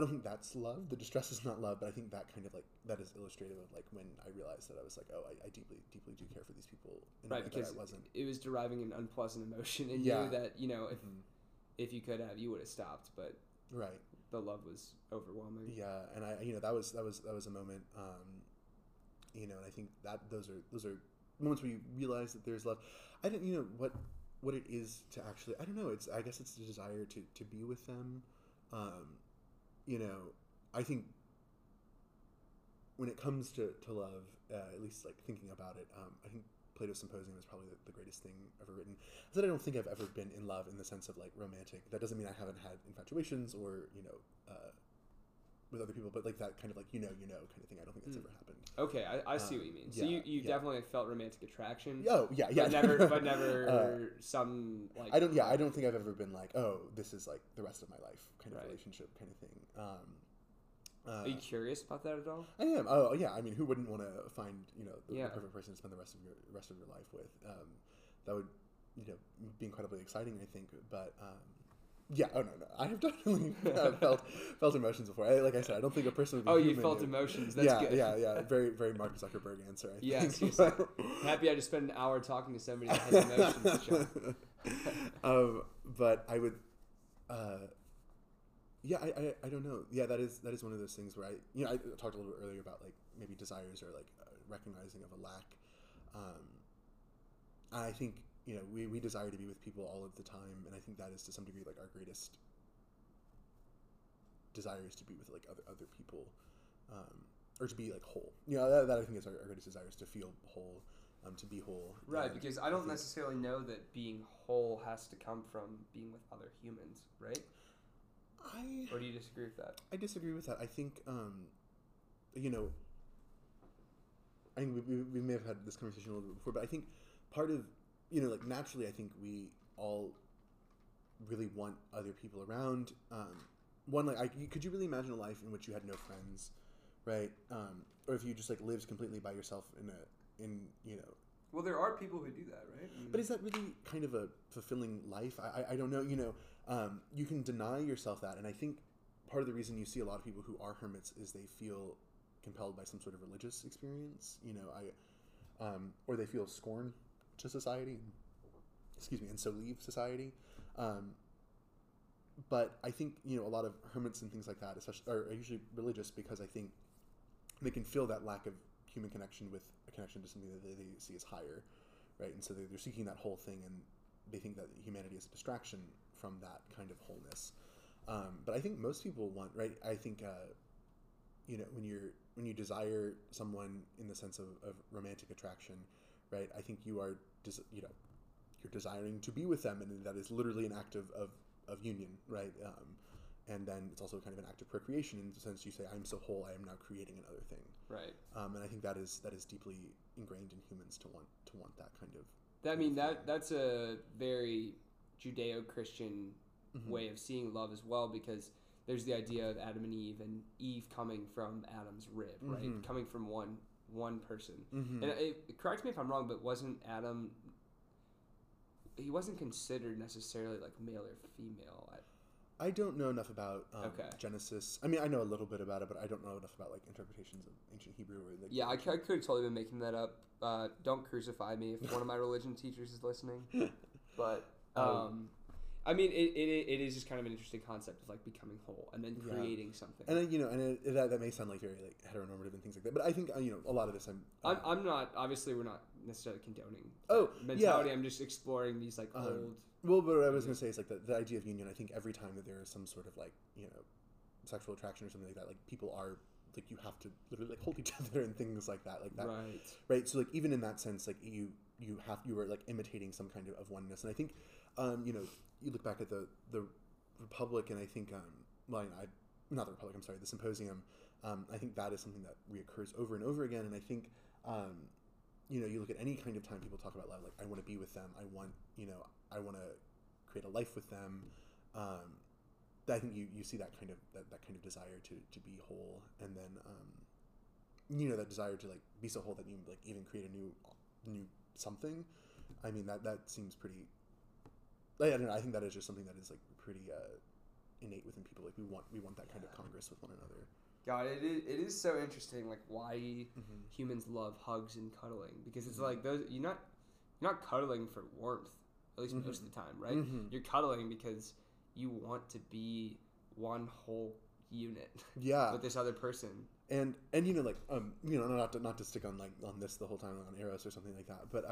don't think that's love. The distress is not love, but I think that kind of like that is illustrative of like when I realized that I was like, oh, I deeply do care for these people, in right? Because that I wasn't. It was deriving an unpleasant emotion in you that, you know, if you could have, you would have stopped, but right, the love was overwhelming. Yeah, and I, you know, that was a moment. You know, and I think that those are moments where you realize that there's love. I don't, you know, what it is to actually. I don't know. It's, I guess it's the desire to be with them. You know, I think when it comes to love, at least like thinking about it, I think Plato's Symposium is probably the greatest thing ever written. That I don't think I've ever been in love in the sense of like romantic. That doesn't mean I haven't had infatuations or, you know, with other people, but like that kind of like you know kind of thing. I don't think that's ever happened. Okay, I see what you mean. So you definitely felt romantic attraction. Oh yeah. But never some like. I don't think I've ever been like, oh, this is like the rest of my life kind of relationship kind of thing. Are you curious about that at all? I am. Oh yeah. I mean, who wouldn't want to find, you know, the perfect person to spend the rest of your life with? That would, you know, be incredibly exciting, I think. But. Yeah. Oh no. I have definitely felt emotions before. Like I said, I don't think a person would be. Oh, you felt emotions. That's good. Yeah. Very, very Mark Zuckerberg answer. Happy I just spent an hour talking to somebody that had emotions. John. But I would. I don't know. Yeah, that is one of those things where I talked a little bit earlier about like maybe desires or like recognizing of a lack. I think. You know, we desire to be with people all of the time, and I think that is to some degree like our greatest desire is to be with like other people, or to be like whole. You know, that I think is our greatest desire is to feel whole, to be whole. Right, and because I don't necessarily know that being whole has to come from being with other humans, right? Or do you disagree with that? I disagree with that. I think, you know, I think we may have had this conversation a little bit before, but I think part of, you know, like naturally, I think we all really want other people around. One, like, could you really imagine a life in which you had no friends, right? Or if you just like lived completely by yourself in you know. Well, there are people who do that, right? I mean, but is that really kind of a fulfilling life? I don't know. You know, you can deny yourself that, and I think part of the reason you see a lot of people who are hermits is they feel compelled by some sort of religious experience, you know, or they feel scorn to society, and so leave society. But I think, you know, a lot of hermits and things like that, especially, are usually religious because I think they can feel that lack of human connection with a connection to something that they see as higher, right? And so they're seeking that whole thing, and they think that humanity is a distraction from that kind of wholeness. But I think most people want, right? I think, you know, when you desire someone in the sense of romantic attraction, right? I think you are, you're desiring to be with them, and that is literally an act of union, right? And then it's also kind of an act of procreation in the sense you say, I'm so whole, I am now creating another thing. Right. And I think that is deeply ingrained in humans to want that kind of... That's a very Judeo-Christian mm-hmm. way of seeing love as well, because there's the idea of Adam and Eve coming from Adam's rib, right? Mm-hmm. Coming from one person. Mm-hmm. And it, correct me if I'm wrong, but wasn't Adam... He wasn't considered necessarily like male or female at... I don't know enough about Genesis. I mean, I know a little bit about it, but I don't know enough about like interpretations of ancient Hebrew. Or, like, yeah, I could have totally been making that up. Don't crucify me if one of my religion teachers is listening. But I mean, it is just kind of an interesting concept of like becoming whole and then creating something. And then, you know, and that may sound like very like heteronormative and things like that. But I think you know a lot of this. I'm not, obviously we're not necessarily condoning. Mentality. Yeah. I'm just exploring these like old. Well, but what I was going to say is like the idea of union. I think every time that there is some sort of like, you know, sexual attraction or something like that, like people are like, you have to literally like hold each other and things like that, Right. Right. So like even in that sense, like you were like imitating some kind of oneness. And I think, you know, you look back at the Republic, and I think, the Symposium. I think that is something that reoccurs over and over again. And I think, you know, you look at any kind of time people talk about love, like, I want to be with them. I want to create a life with them. I think you see that kind of, that kind of desire to be whole. And then, you know, that desire to like be so whole that you like even create a new something. I mean, that seems pretty, I don't know. I think that is just something that is like pretty innate within people. Like we want that kind of congress with one another. God, it is so interesting. Like why mm-hmm. humans love hugs and cuddling, because it's mm-hmm. like those you're not cuddling for warmth, at least mm-hmm. most of the time, right? Mm-hmm. You're cuddling because you want to be one whole unit. Yeah. With this other person. And you know, like you know, not to stick on like on this the whole time, like on Eros or something like that, but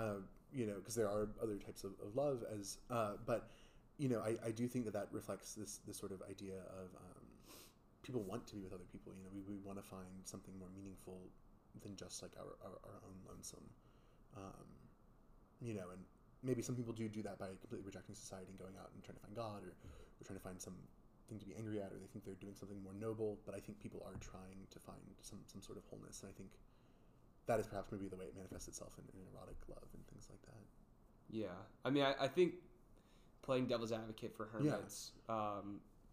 you know, because there are other types of love as but you know, I do think that reflects this sort of idea of people want to be with other people. You know, we want to find something more meaningful than just like our own lonesome, you know. And maybe some people do that by completely rejecting society and going out and trying to find God, or trying to find some thing to be angry at, or they think they're doing something more noble. But I think people are trying to find some sort of wholeness, and I think that is perhaps maybe the way it manifests itself in erotic love and things like that. Yeah, I mean, I think playing devil's advocate for hermits,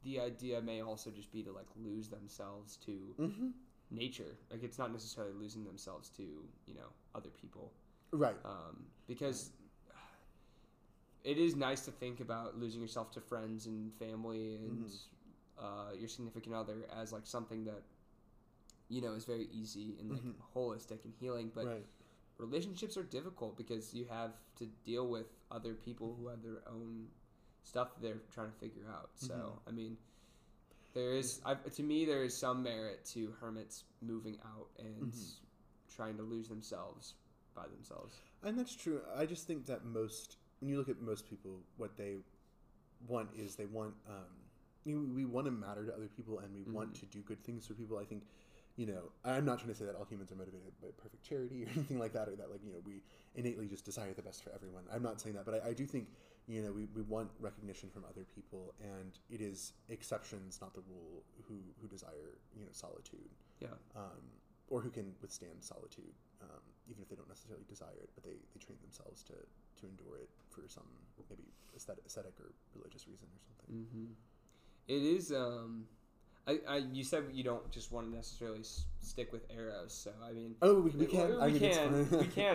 the idea may also just be to like lose themselves to mm-hmm. nature. Like it's not necessarily losing themselves to, you know, other people, right? Because it is nice to think about losing yourself to friends and family and mm-hmm. Your significant other as like something that, you know, is very easy and like mm-hmm. holistic and healing. But right. relationships are difficult because you have to deal with other people who have their own stuff they're trying to figure out. So mm-hmm. I mean, to me there is some merit to hermits moving out and mm-hmm. trying to lose themselves by themselves. And that's true. I just think that when you look at most people, what they want is they want we want to matter to other people, and we mm-hmm. want to do good things for people. I think, you know, I'm not trying to say that all humans are motivated by perfect charity or anything like that, or that like, you know, we innately just desire the best for everyone. I'm not saying that, but I do think, you know, we want recognition from other people, and it is exceptions, not the rule, who desire, you know, solitude. Yeah. Or who can withstand solitude, even if they don't necessarily desire it, but they train themselves to endure it for some maybe aesthetic or religious reason or something. Mm-hmm. It is, you said you don't just want to necessarily stick with Eros, so I mean... Oh, we can.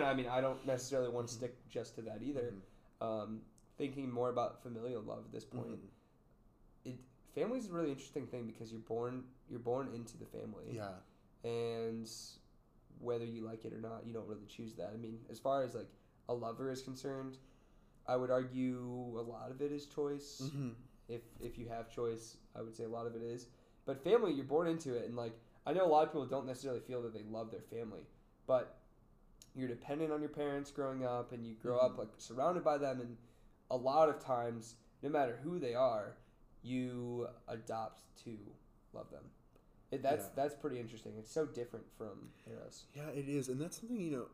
I mean, I don't necessarily want to mm-hmm. stick just to that either. Mm-hmm. Thinking more about familial love at this point, mm-hmm. it family is a really interesting thing because you're born into the family. Yeah. And whether you like it or not, you don't really choose that. I mean, as far as like a lover is concerned, I would argue a lot of it is choice. Mm-hmm. If you have choice, I would say a lot of it is. But family, you're born into it, and like I know a lot of people don't necessarily feel that they love their family, but you're dependent on your parents growing up, and you grow mm-hmm. up like surrounded by them, and a lot of times, no matter who they are, you adopt to love them. That's pretty interesting. It's so different from Eros. Yeah, it is, and that's something,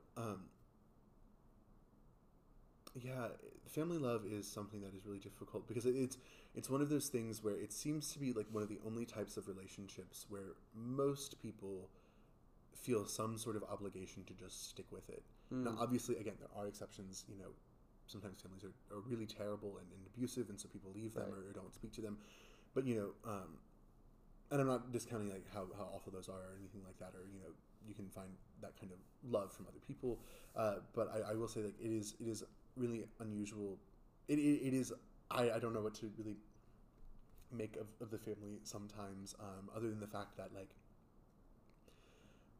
yeah, family love is something that is really difficult because it's one of those things where it seems to be like one of the only types of relationships where most people feel some sort of obligation to just stick with it. Mm. Now, obviously, again, there are exceptions, sometimes families are really terrible and abusive, and so people leave them or don't speak to them. But, and I'm not discounting like how awful those are or anything like that, or, you can find that kind of love from other people. But I will say like it is really unusual. It is, I don't know what to really make of the family sometimes, other than the fact that like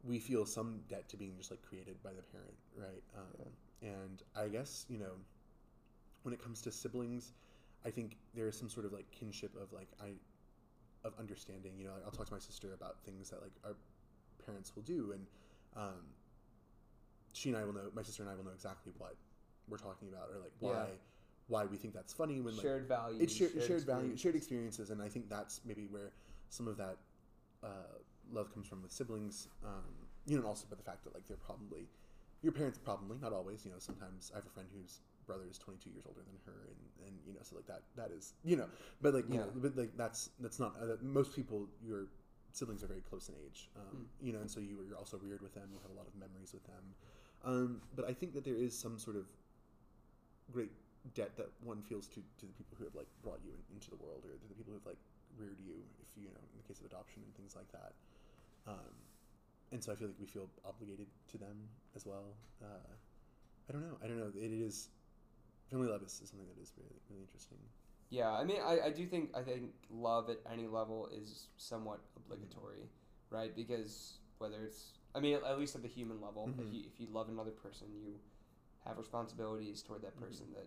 we feel some debt to being just like created by the parent. Right. And I guess, when it comes to siblings, I think there is some sort of like kinship of like, of understanding, like I'll talk to my sister about things that like our parents will do. And, my sister and I will know exactly what we're talking about, or like why we think that's funny, when shared like values, it's shared experiences. And I think that's maybe where some of that, love comes from with siblings, and also by the fact that like they're probably your parents, probably not always, sometimes I have a friend whose brother is 22 years older than her, and so like that is but like but like that's not most people. Your siblings are very close in age, and so you're also reared with them, you have a lot of memories with them, but I think that there is some sort of great debt that one feels to the people who have like brought you into the world, or to the people who have like reared you, if in the case of adoption and things like that. And so I feel like we feel obligated to them as well. I don't know. It is, family love is something that is really, really interesting. Yeah. I mean, I think love at any level is somewhat obligatory, mm-hmm. right? Because whether it's, I mean, at least at the human level, mm-hmm. if you love another person, you have responsibilities toward that person, mm-hmm. that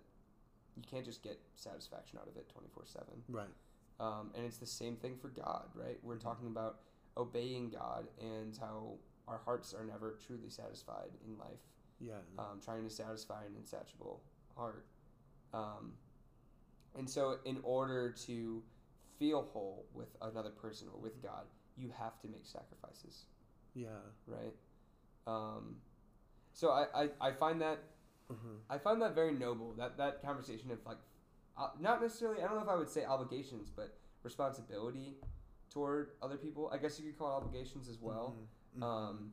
you can't just get satisfaction out of it 24/7. Right. And it's the same thing for God, right? We're talking about obeying God and how our hearts are never truly satisfied in life. Yeah. Trying to satisfy an insatiable heart. And so in order to feel whole with another person or with God, you have to make sacrifices. Yeah. Right? So I find that, mm-hmm. I find that very noble, that conversation of like, not necessarily, I don't know if I would say obligations, but responsibility toward other people. I guess you could call it obligations as well. Mm-hmm. Mm-hmm.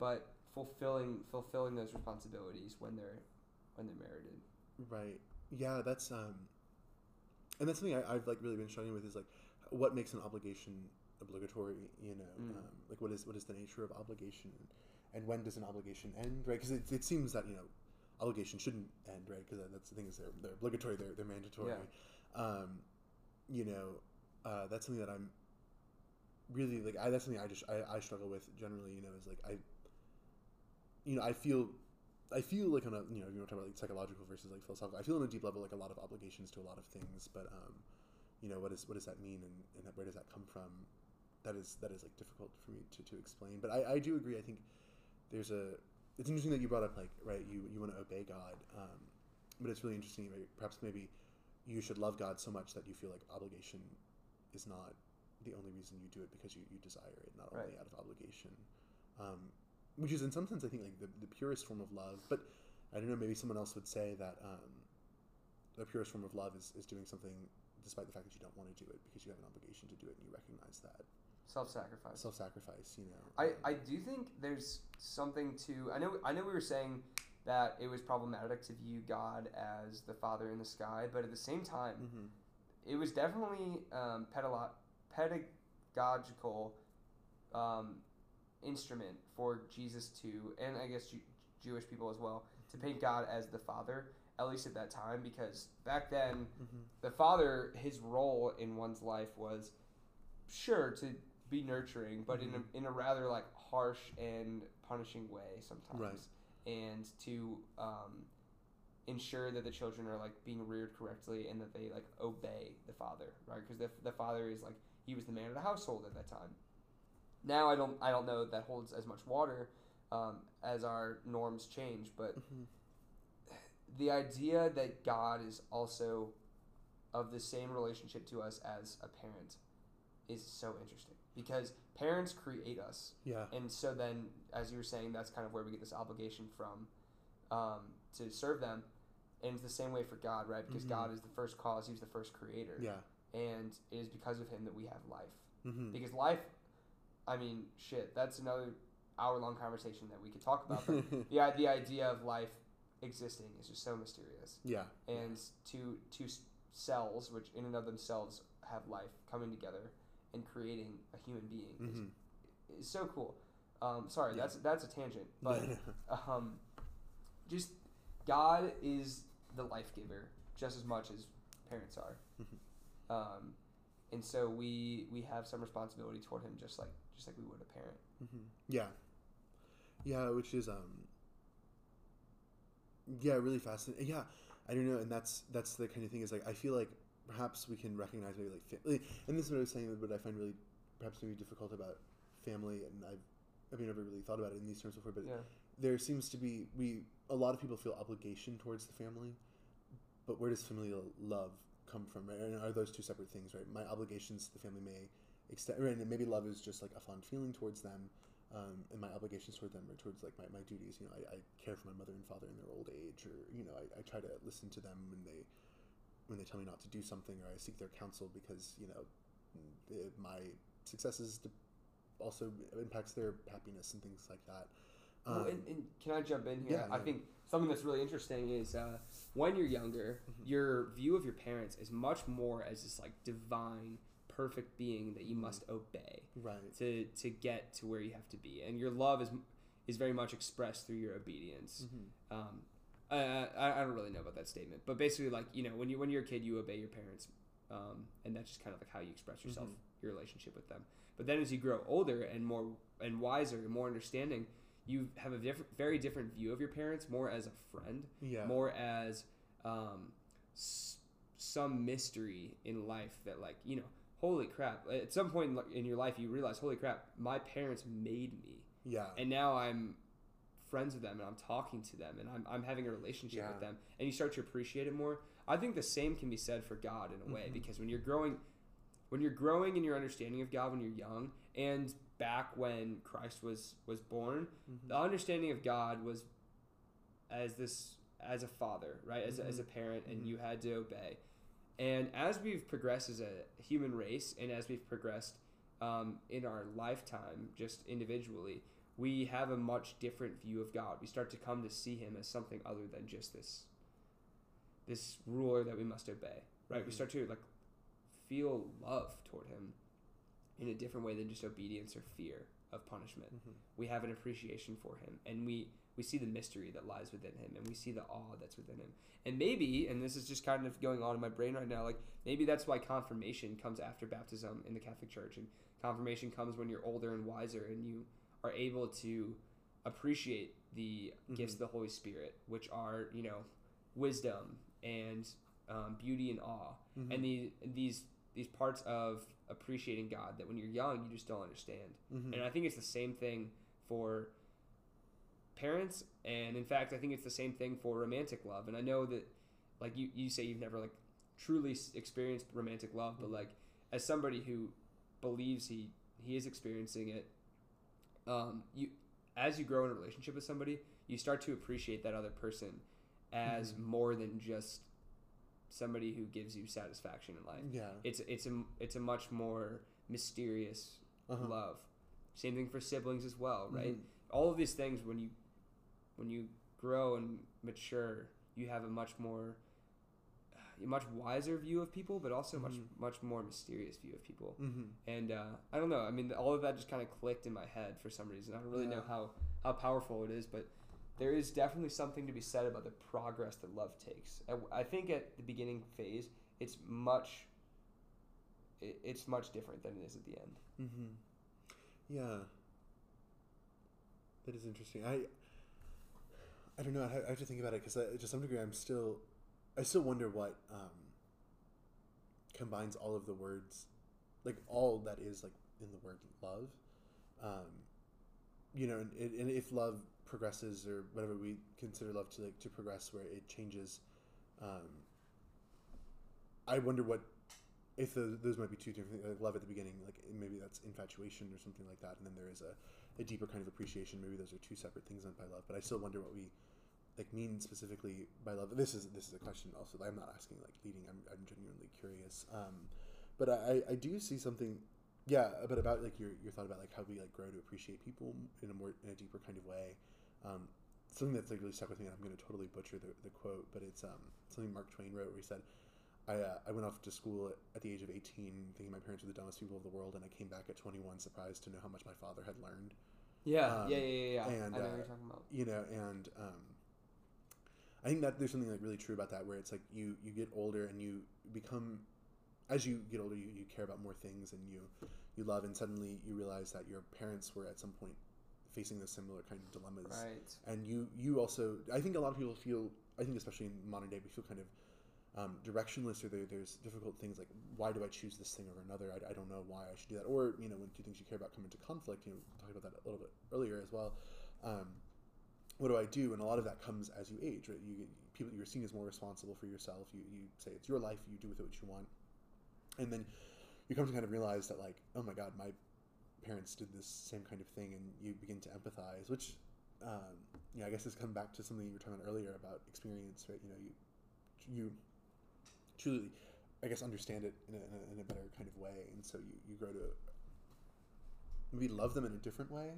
But fulfilling those responsibilities when they're merited. Right. Yeah, that's and that's something I've like really been struggling with, is like what makes an obligation obligatory, like what is the nature of obligation, and when does an obligation end, right? Because it seems that, obligation shouldn't end, right? Because that's the thing, is they're obligatory, they're mandatory. Yeah. That's something that I'm really like. That's something I struggle with generally. Is like I feel like on a you know, talking about like psychological versus like philosophical. I feel on a deep level like a lot of obligations to a lot of things, but what does that mean, and where does that come from? That is like difficult for me to explain. But I do agree. I think there's a. It's interesting that you brought up, like, right, you want to obey God, but it's really interesting, right? Perhaps maybe you should love God so much that you feel like obligation is not the only reason you do it, because you desire it, not only out of obligation, which is in some sense, I think, like the purest form of love. But I don't know, maybe someone else would say that the purest form of love is doing something despite the fact that you don't want to do it because you have an obligation to do it and you recognize that. Self-sacrifice, I do think there's something to... I know we were saying that it was problematic to view God as the Father in the sky, but at the same time, mm-hmm. it was definitely pedagogical instrument for Jesus to, and I guess Jewish people as well, to paint God as the Father. at least at that time, because back then, the father, his role in one's life was, sure, to be nurturing, but in a rather, like, harsh and punishing way sometimes. Right. And to ensure that the children are, like, being reared correctly and that they, like, obey the father, right? Because the father is, like, he was the man of the household at that time. Now I don't know that holds as much water as our norms change, but the idea that God is also of the same relationship to us as a parent is so interesting, because parents create us. Yeah. And so then, as you were saying, that's kind of where we get this obligation from, to serve them. And it's the same way for God, right? Because God is the first cause. He was the first creator. Yeah. And it is because of him that we have life. Because life, I mean, shit, that's another hour-long conversation that we could talk about. But the idea of life existing is just so mysterious. Yeah. And two cells, which in and of themselves have life, coming together and creating a human being is so cool. Sorry, that's a tangent, but just God is the life giver just as much as parents are, and so we have some responsibility toward him, just like we would a parent. Yeah, which is really fascinating. Yeah, I don't know, and that's the kind of thing is like I feel like. Perhaps we can recognize maybe like family, and this is what I was saying. But I find really perhaps maybe difficult about family, and I've never really thought about it in these terms before. But there seems to be a lot of people feel obligation towards the family, but where does familial love come from? Right? And are those two separate things? Right, my obligations to the family may extend, right? And maybe love is just like a fond feeling towards them, and my obligations toward them or towards like my duties. You know, I care for my mother and father in their old age, or you know, I try to listen to them when they tell me not to do something, or I seek their counsel because, you know, my successes also impacts their happiness and things like that. And can I jump in here? Yeah, I think something that's really interesting is when you're younger, your view of your parents is much more as this like divine, perfect being that you must obey to get to where you have to be. And your love is very much expressed through your obedience. I don't really know about that statement, but basically, like, you know, when you're a kid, you obey your parents, and that's just kind of like how you express yourself, your relationship with them. But then as you grow older and more and wiser and more understanding, you have a very different view of your parents, more as a friend, more as some mystery in life that, like, you know, holy crap, at some point in your life you realize, holy crap, my parents made me, and now I'm friends with them and I'm talking to them and I'm having a relationship with them, and you start to appreciate it more. I think the same can be said for God in a way, because when you're growing in your understanding of God when you're young, and back when Christ was born, the understanding of God was as a father, right? As a parent, and you had to obey. And as we've progressed as a human race, and as we've progressed in our lifetime just individually, we have a much different view of God. We start to come to see him as something other than just this ruler that we must obey, right? We start to like feel love toward him in a different way than just obedience or fear of punishment. We have an appreciation for him, and we see the mystery that lies within him, and we see the awe that's within him. And maybe, and this is just kind of going on in my brain right now, like maybe that's why confirmation comes after baptism in the Catholic Church, and confirmation comes when you're older and wiser and you are able to appreciate the gifts of the Holy Spirit, which are, you know, wisdom and beauty and awe, and these parts of appreciating God that when you're young you just don't understand. And I think it's the same thing for parents, and in fact I think it's the same thing for romantic love. And I know that, like, you say you've never like truly experienced romantic love, but like as somebody who believes he is experiencing it, as you grow in a relationship with somebody, you start to appreciate that other person as more than just somebody who gives you satisfaction in life. Yeah, it's a much more mysterious love. Same thing for siblings as well, right? All of these things, when you grow and mature, you have a much wiser view of people, but also much more mysterious view of people. And I don't know, I mean all of that just kind of clicked in my head for some reason. I don't really know how powerful it is, but there is definitely something to be said about the progress that love takes. I think at the beginning phase, it's much different than it is at the end. Mm-hmm. Yeah. That is interesting. I don't know. I have to think about it, because to some degree, I still wonder what combines all of the words, like all that is like in the word love, and if love progresses, or whatever we consider love to progress, where it changes. I wonder what if those might be two different things. Like love at the beginning, like maybe that's infatuation or something like that, and then there is a deeper kind of appreciation. Maybe those are two separate things meant by love, but I still wonder what we like mean specifically by love. This is a question also that I'm not asking like leading. I'm genuinely curious, but I do see something, yeah. But about like your thought about like how we like grow to appreciate people in a deeper kind of way. Something that's like really stuck with me, and I'm going to totally butcher the quote, but it's something Mark Twain wrote, where he said, I went off to school at the age of 18, thinking my parents were the dumbest people of the world, and I came back at 21, surprised to know how much my father had learned. Yeah, yeah. And, I know what you're talking about. I think that there's something like really true about that, where it's like you get older and you become, as you get older, you care about more things, and you love, and suddenly you realize that your parents were at some point facing those similar kind of dilemmas. Right. And you also, I think a lot of people feel, I think especially in modern day, we feel kind of directionless, or there's difficult things like, why do I choose this thing over another? I don't know why I should do that. Or, when two things you care about come into conflict, we talked about that a little bit earlier as well. What do I do? And a lot of that comes as you age, right? You're seen as more responsible for yourself. You say it's your life, you do with it what you want. And then you come to kind of realize that like, oh my God, my parents did this same kind of thing, and you begin to empathize, which, I guess has come back to something you were talking about earlier about experience, right? You truly, I guess, understand it in a better kind of way, and so you grow to maybe love them in a different way,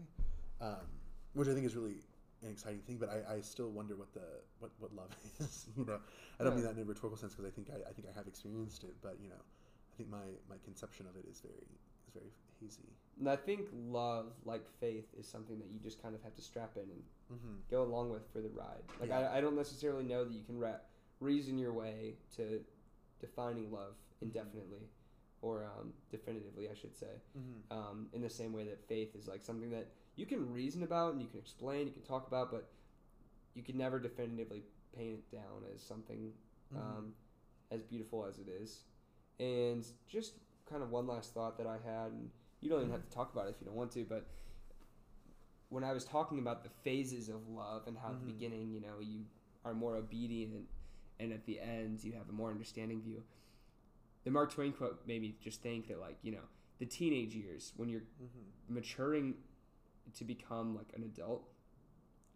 which I think is really an exciting thing. But I still wonder what love is. I don't mean that in a rhetorical sense, because I think I have experienced it, but I think my conception of it is very hazy. And I think love, like faith, is something that you just kind of have to strap in and go along with for the ride. Like yeah. I don't necessarily know that you can reason your way to defining love indefinitely, or definitively, I should say, in the same way that faith is like something that you can reason about and you can explain, you can talk about, but you can never definitively paint it down as something as beautiful as it is. And just kind of one last thought that I had, and you don't even have to talk about it if you don't want to, but when I was talking about the phases of love and how at the beginning, you are more obedient, and at the end you have a more understanding view. The Mark Twain quote made me just think that, like, the teenage years, when you're maturing to become like an adult,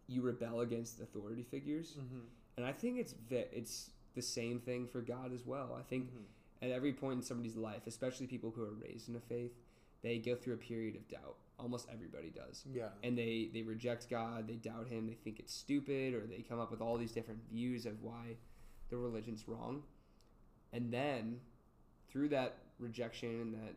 you rebel against authority figures. And I think it's the same thing for God as well. I think at every point in somebody's life, especially people who are raised in a faith, they go through a period of doubt. Almost everybody does. Yeah. And they reject God, they doubt him, they think it's stupid, or they come up with all these different views of why the religion's wrong. And then through that rejection and that,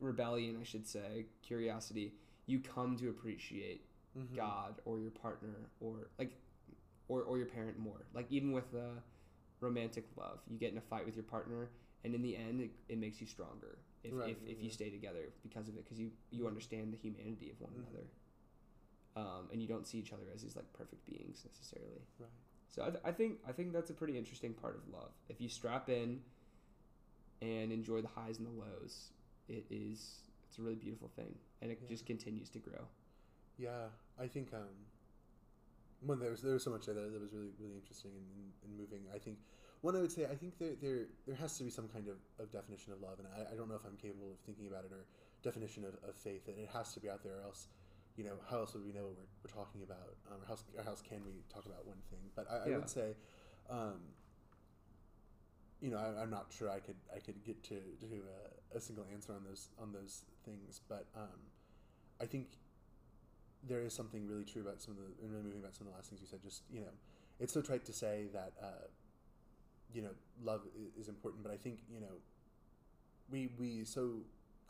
rebellion, I should say, curiosity, you come to appreciate God or your partner or your parent more. Like even with romantic love, you get in a fight with your partner, and in the end it makes you stronger if you stay together because of it, because you understand the humanity of one another. And you don't see each other as these like perfect beings necessarily. Right. So I think that's a pretty interesting part of love. If you strap in and enjoy the highs and the lows, it's a really beautiful thing, and it just continues to grow. Yeah, I think when there was so much that was really really interesting and moving. I think one I would say, I think there has to be some kind of definition of love, and I don't know if I'm capable of thinking about it, or definition of faith, and it has to be out there, or else. How else would we know what we're talking about? Or how else can we talk about one thing? But I would say, I'm not sure I could get to a single answer on those things. But I think there is something really true about some of the last things you said. Just it's so trite to say that love is important, but I think we so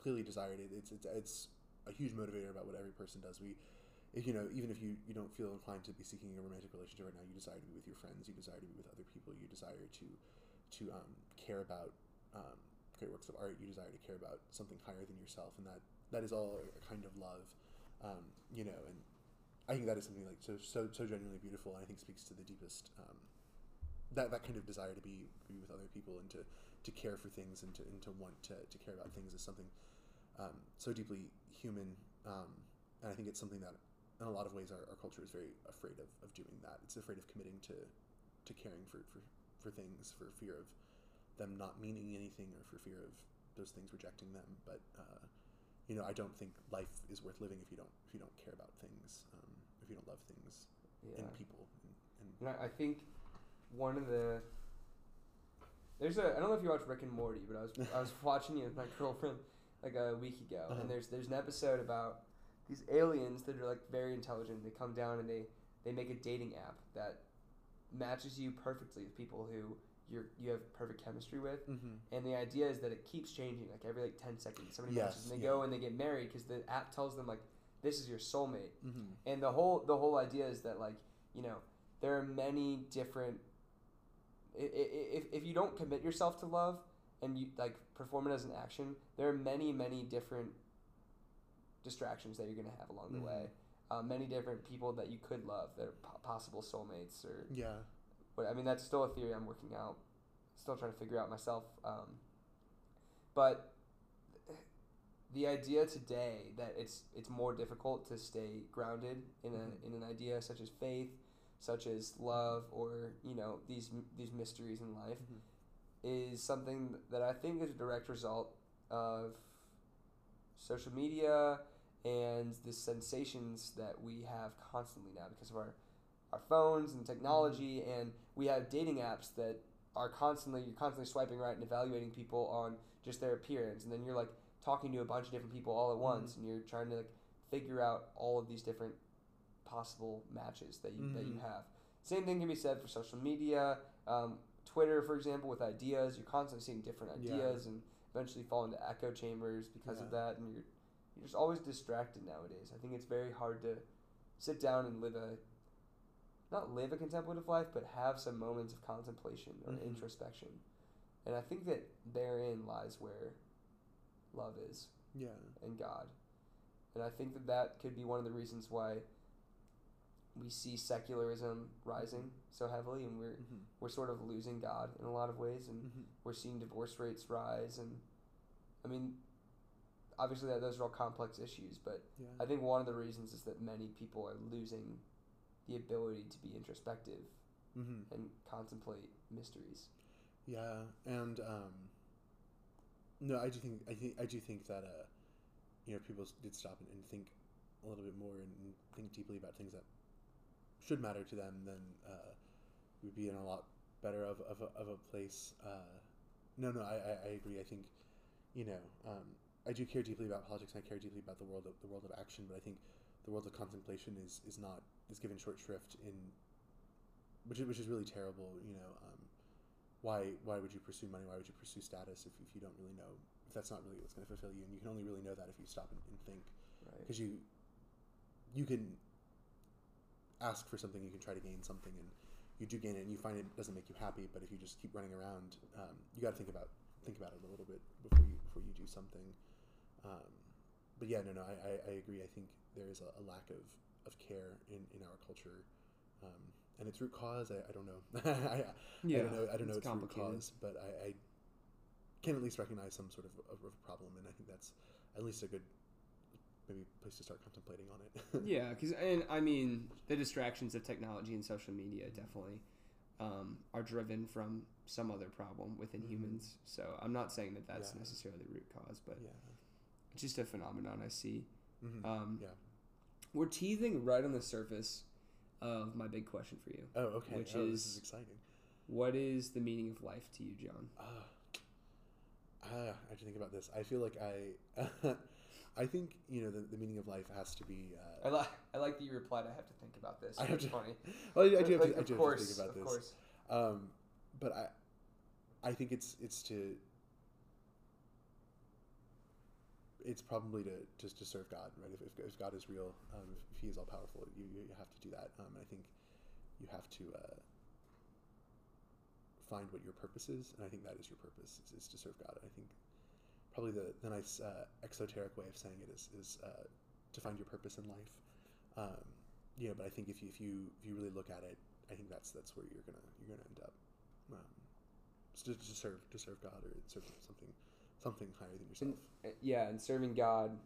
clearly desire it. It's a huge motivator about what every person does. Even if you don't feel inclined to be seeking a romantic relationship right now, you desire to be with your friends, you desire to be with other people, you desire to care about great works of art, you desire to care about something higher than yourself, and that is all a kind of love, and I think that is something like so genuinely beautiful, and I think speaks to the deepest that kind of desire to be with other people and to care for things and to want to care about things is something so deeply human, and I think it's something that in a lot of ways our culture is very afraid of doing that. It's afraid of committing to caring for things for fear of them not meaning anything or for fear of those things rejecting them. But I don't think life is worth living if you don't care about things, if you don't love things and people. And I think I don't know if you watch Rick and Morty, but I was watching it with my girlfriend like a week ago, and there's an episode about these aliens that are like very intelligent. They come down and they make a dating app that matches you perfectly with people who you have perfect chemistry with. Mm-hmm. And the idea is that it keeps changing, like every like 10 seconds somebody matches, and they go and they get married because the app tells them like this is your soulmate. Mm-hmm. And the whole idea is that there are many different, if you don't commit yourself to love and you like perform it as an action, there are many different distractions that you're going to have along the way, many different people that you could love that are possible soulmates but I mean that's still a theory I'm working out, still trying to figure out myself, but the idea today that it's more difficult to stay grounded in an idea such as faith, such as love, or these mysteries in life, is something that I think is a direct result of social media and the sensations that we have constantly now because of our phones and technology, and we have dating apps that are you're constantly swiping right and evaluating people on just their appearance, and then you're like talking to a bunch of different people all at once, and you're trying to like figure out all of these different possible matches that you have. Same thing can be said for social media, Twitter, for example, with ideas. You're constantly seeing different ideas and eventually fall into echo chambers because of that, and you're just always distracted nowadays. I think it's very hard to sit down and not live a contemplative life, but have some moments of contemplation or introspection. And I think that therein lies where love is and God. And I think that could be one of the reasons why we see secularism rising so heavily, and we're sort of losing God in a lot of ways, and we're seeing divorce rates rise, and I mean obviously those are all complex issues, but I think one of the reasons is that many people are losing the ability to be introspective and contemplate mysteries. And no, I do think that people did stop and think a little bit more and think deeply about things that should matter to them, then we'd be in a lot better of a place. I agree. I think, I do care deeply about politics, and I care deeply about the world of action, but I think the world of contemplation is given short shrift, which is really terrible. Why would you pursue money? Why would you pursue status if you don't really know, if that's not really what's going to fulfill you? And you can only really know that if you stop and think, because you can ask for something, you can try to gain something, and you do gain it, and you find it doesn't make you happy. But if you just keep running around, you got to think about it a little bit before you do something. But I agree. I think there is a lack of care in our culture, and its root cause. I don't know. I don't know its root cause, but I can at least recognize some sort of problem, and I think that's at least a good, maybe a place to start contemplating on it. because the distractions of technology and social media definitely are driven from some other problem within humans. So I'm not saying that that's necessarily the root cause, but it's just a phenomenon I see. We're teething right on the surface of my big question for you. Oh, okay. Which is, this is exciting. What is the meaning of life to you, John? I have to think about this. I feel like I think the meaning of life has to be. I like that you replied. I have to think about this. Funny. Well, I do have to think about this. But I think it's to it's probably to serve God, right? If God is real, if he is all powerful, you have to do that. And I think you have to find what your purpose is, and I think that is your purpose, is to serve God. I think probably the nice exoteric way of saying it is to find your purpose in life. You know, but I think if you really look at it, I think that's where you're gonna end up. To serve God, or serve something higher than yourself. And serving God.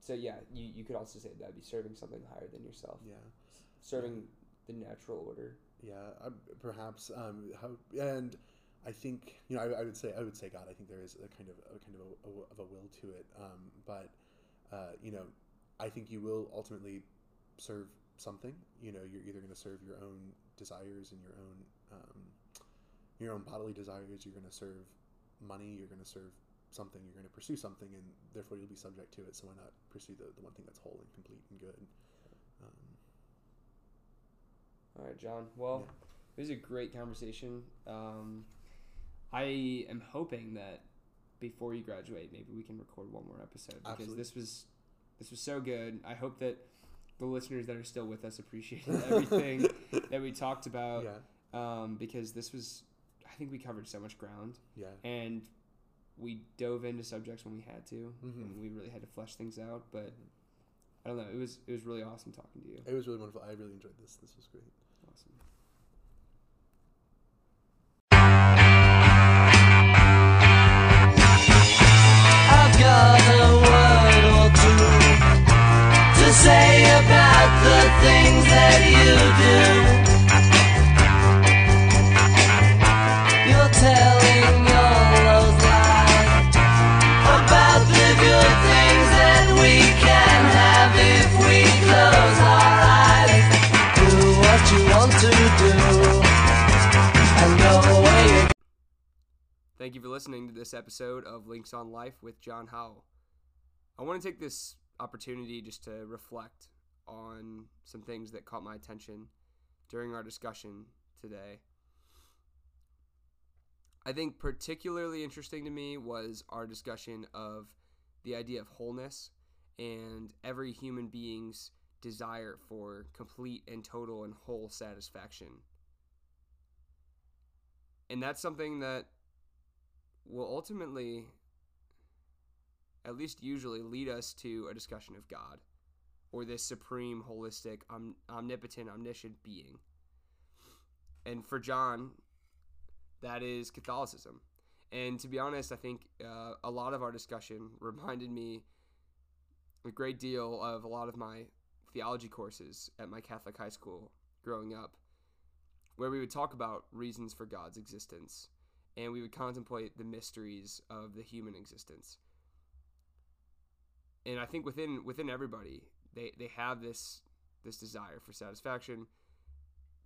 So yeah, you could also say that'd be serving something higher than yourself. Yeah, serving the natural order. Yeah, perhaps. And I think, you know, I would say God. I think there is a kind of a will to it. But you know, I think you will ultimately serve something. You know, you're either going to serve your own desires and your own bodily desires. You're going to serve money. You're going to serve something. You're going to pursue something, and therefore you'll be subject to it. So why not pursue the one thing that's whole and complete and good? All right, John. Well, It was a great conversation. I am hoping that before you graduate, maybe we can record one more episode, because absolutely, this was so good. I hope that the listeners that are still with us appreciated everything that we talked about. Yeah. Because this was, I think we covered so much ground. Yeah. And we dove into subjects when we had to, mm-hmm. and we really had to flesh things out. But I don't know, it was really awesome talking to you. It was really wonderful. I really enjoyed this. This was great. Awesome. I've got a word or two to say about the things that you do. You're telling all those lies about the good things that we can have if we close our eyes. Do what you want to do and go away. Thank you for listening to this episode of Links on Life with John Howell. I want to take this opportunity just to reflect on some things that caught my attention during our discussion today. I think particularly interesting to me was our discussion of the idea of wholeness and every human being's desire for complete and total and whole satisfaction. And that's something that will ultimately, at least usually, lead us to a discussion of God, or this supreme, holistic, omnipotent, omniscient being. And for John, that is Catholicism. And to be honest, I think a lot of our discussion reminded me a great deal of a lot of my theology courses at my Catholic high school growing up, where we would talk about reasons for God's existence, and we would contemplate the mysteries of the human existence. And I think within everybody, they have this desire for satisfaction,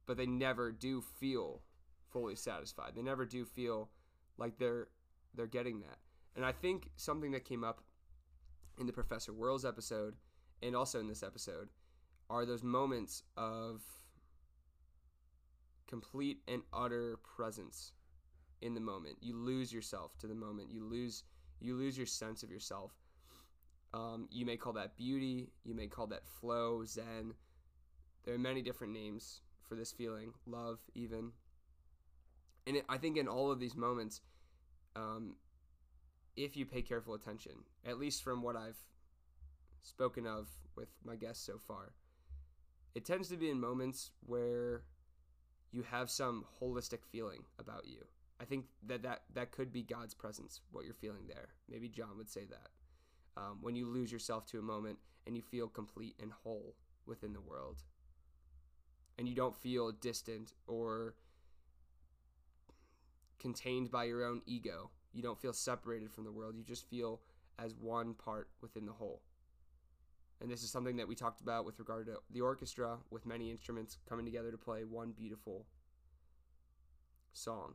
but they never do feel fully satisfied. They never do feel like they're getting that. And I think something that came up in the Professor Wurls episode, and also in this episode, are those moments of complete and utter presence in the moment. You lose yourself to the moment. You lose your sense of yourself. You may call that beauty. You may call that flow, Zen. There are many different names for this feeling, love even. And I think in all of these moments, if you pay careful attention, at least from what I've spoken of with my guests so far, it tends to be in moments where you have some holistic feeling about you. I think that could be God's presence, what you're feeling there. Maybe John would say that. When you lose yourself to a moment and you feel complete and whole within the world, and you don't feel distant or contained by your own ego. You don't feel separated from the world. You just feel as one part within the whole. And this is something that we talked about with regard to the orchestra, with many instruments coming together to play one beautiful song,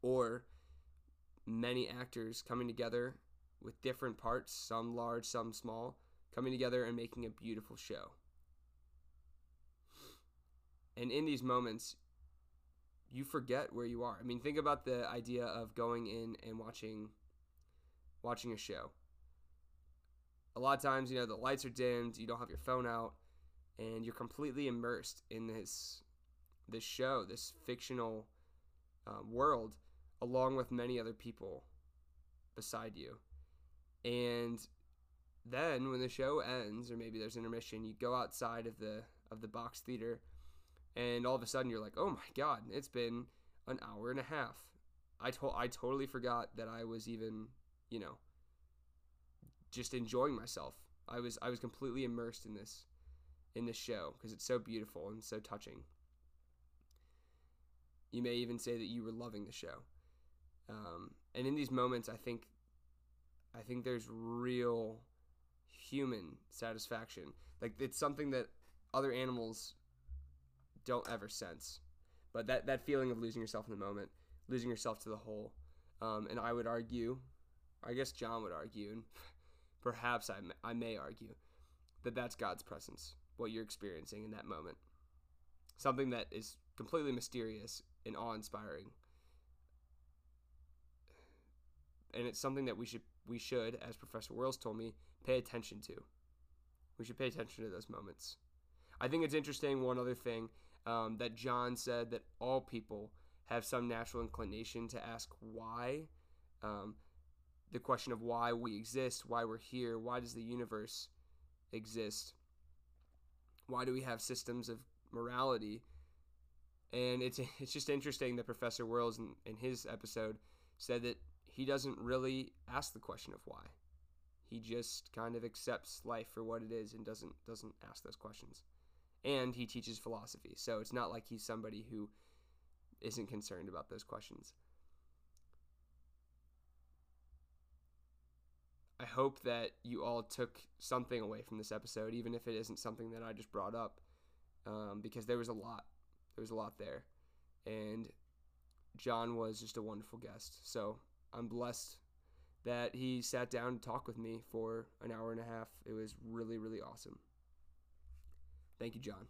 or many actors coming together with different parts, some large, some small, coming together and making a beautiful show. And in these moments, you forget where you are. I mean, think about the idea of going in and watching a show. a lot of times, the lights are dimmed, you don't have your phone out, and you're completely immersed in this show, this fictional world, along with many other people beside you. And then when the show ends, or maybe there's intermission, you go outside of the box theater, and all of a sudden you're like, oh my God, it's been an hour and a half. I totally forgot that I was even, just enjoying myself. I was completely immersed in this show because it's so beautiful and so touching. You may even say that you were loving the show. And in these moments, I think there's real human satisfaction. Like, it's something that other animals don't ever sense. But that feeling of losing yourself in the moment, losing yourself to the whole. And I would argue, I guess John would argue, and perhaps I may argue, that that's God's presence, what you're experiencing in that moment. Something that is completely mysterious and awe-inspiring. And it's something that we should, as Professor Wurls told me, pay attention to. We should pay attention to those moments. I think it's interesting, one other thing, that John said that all people have some natural inclination to ask why. The question of why we exist, why we're here, why does the universe exist? Why do we have systems of morality? And it's just interesting that Professor Wurls in his episode said that he doesn't really ask the question of why. He just kind of accepts life for what it is and doesn't ask those questions. And he teaches philosophy, so it's not like he's somebody who isn't concerned about those questions. I hope that you all took something away from this episode, even if it isn't something that I just brought up, because there was a lot. There was a lot there. And John was just a wonderful guest. So I'm blessed that he sat down to talk with me for an hour and a half. It was really, really awesome. Thank you, John.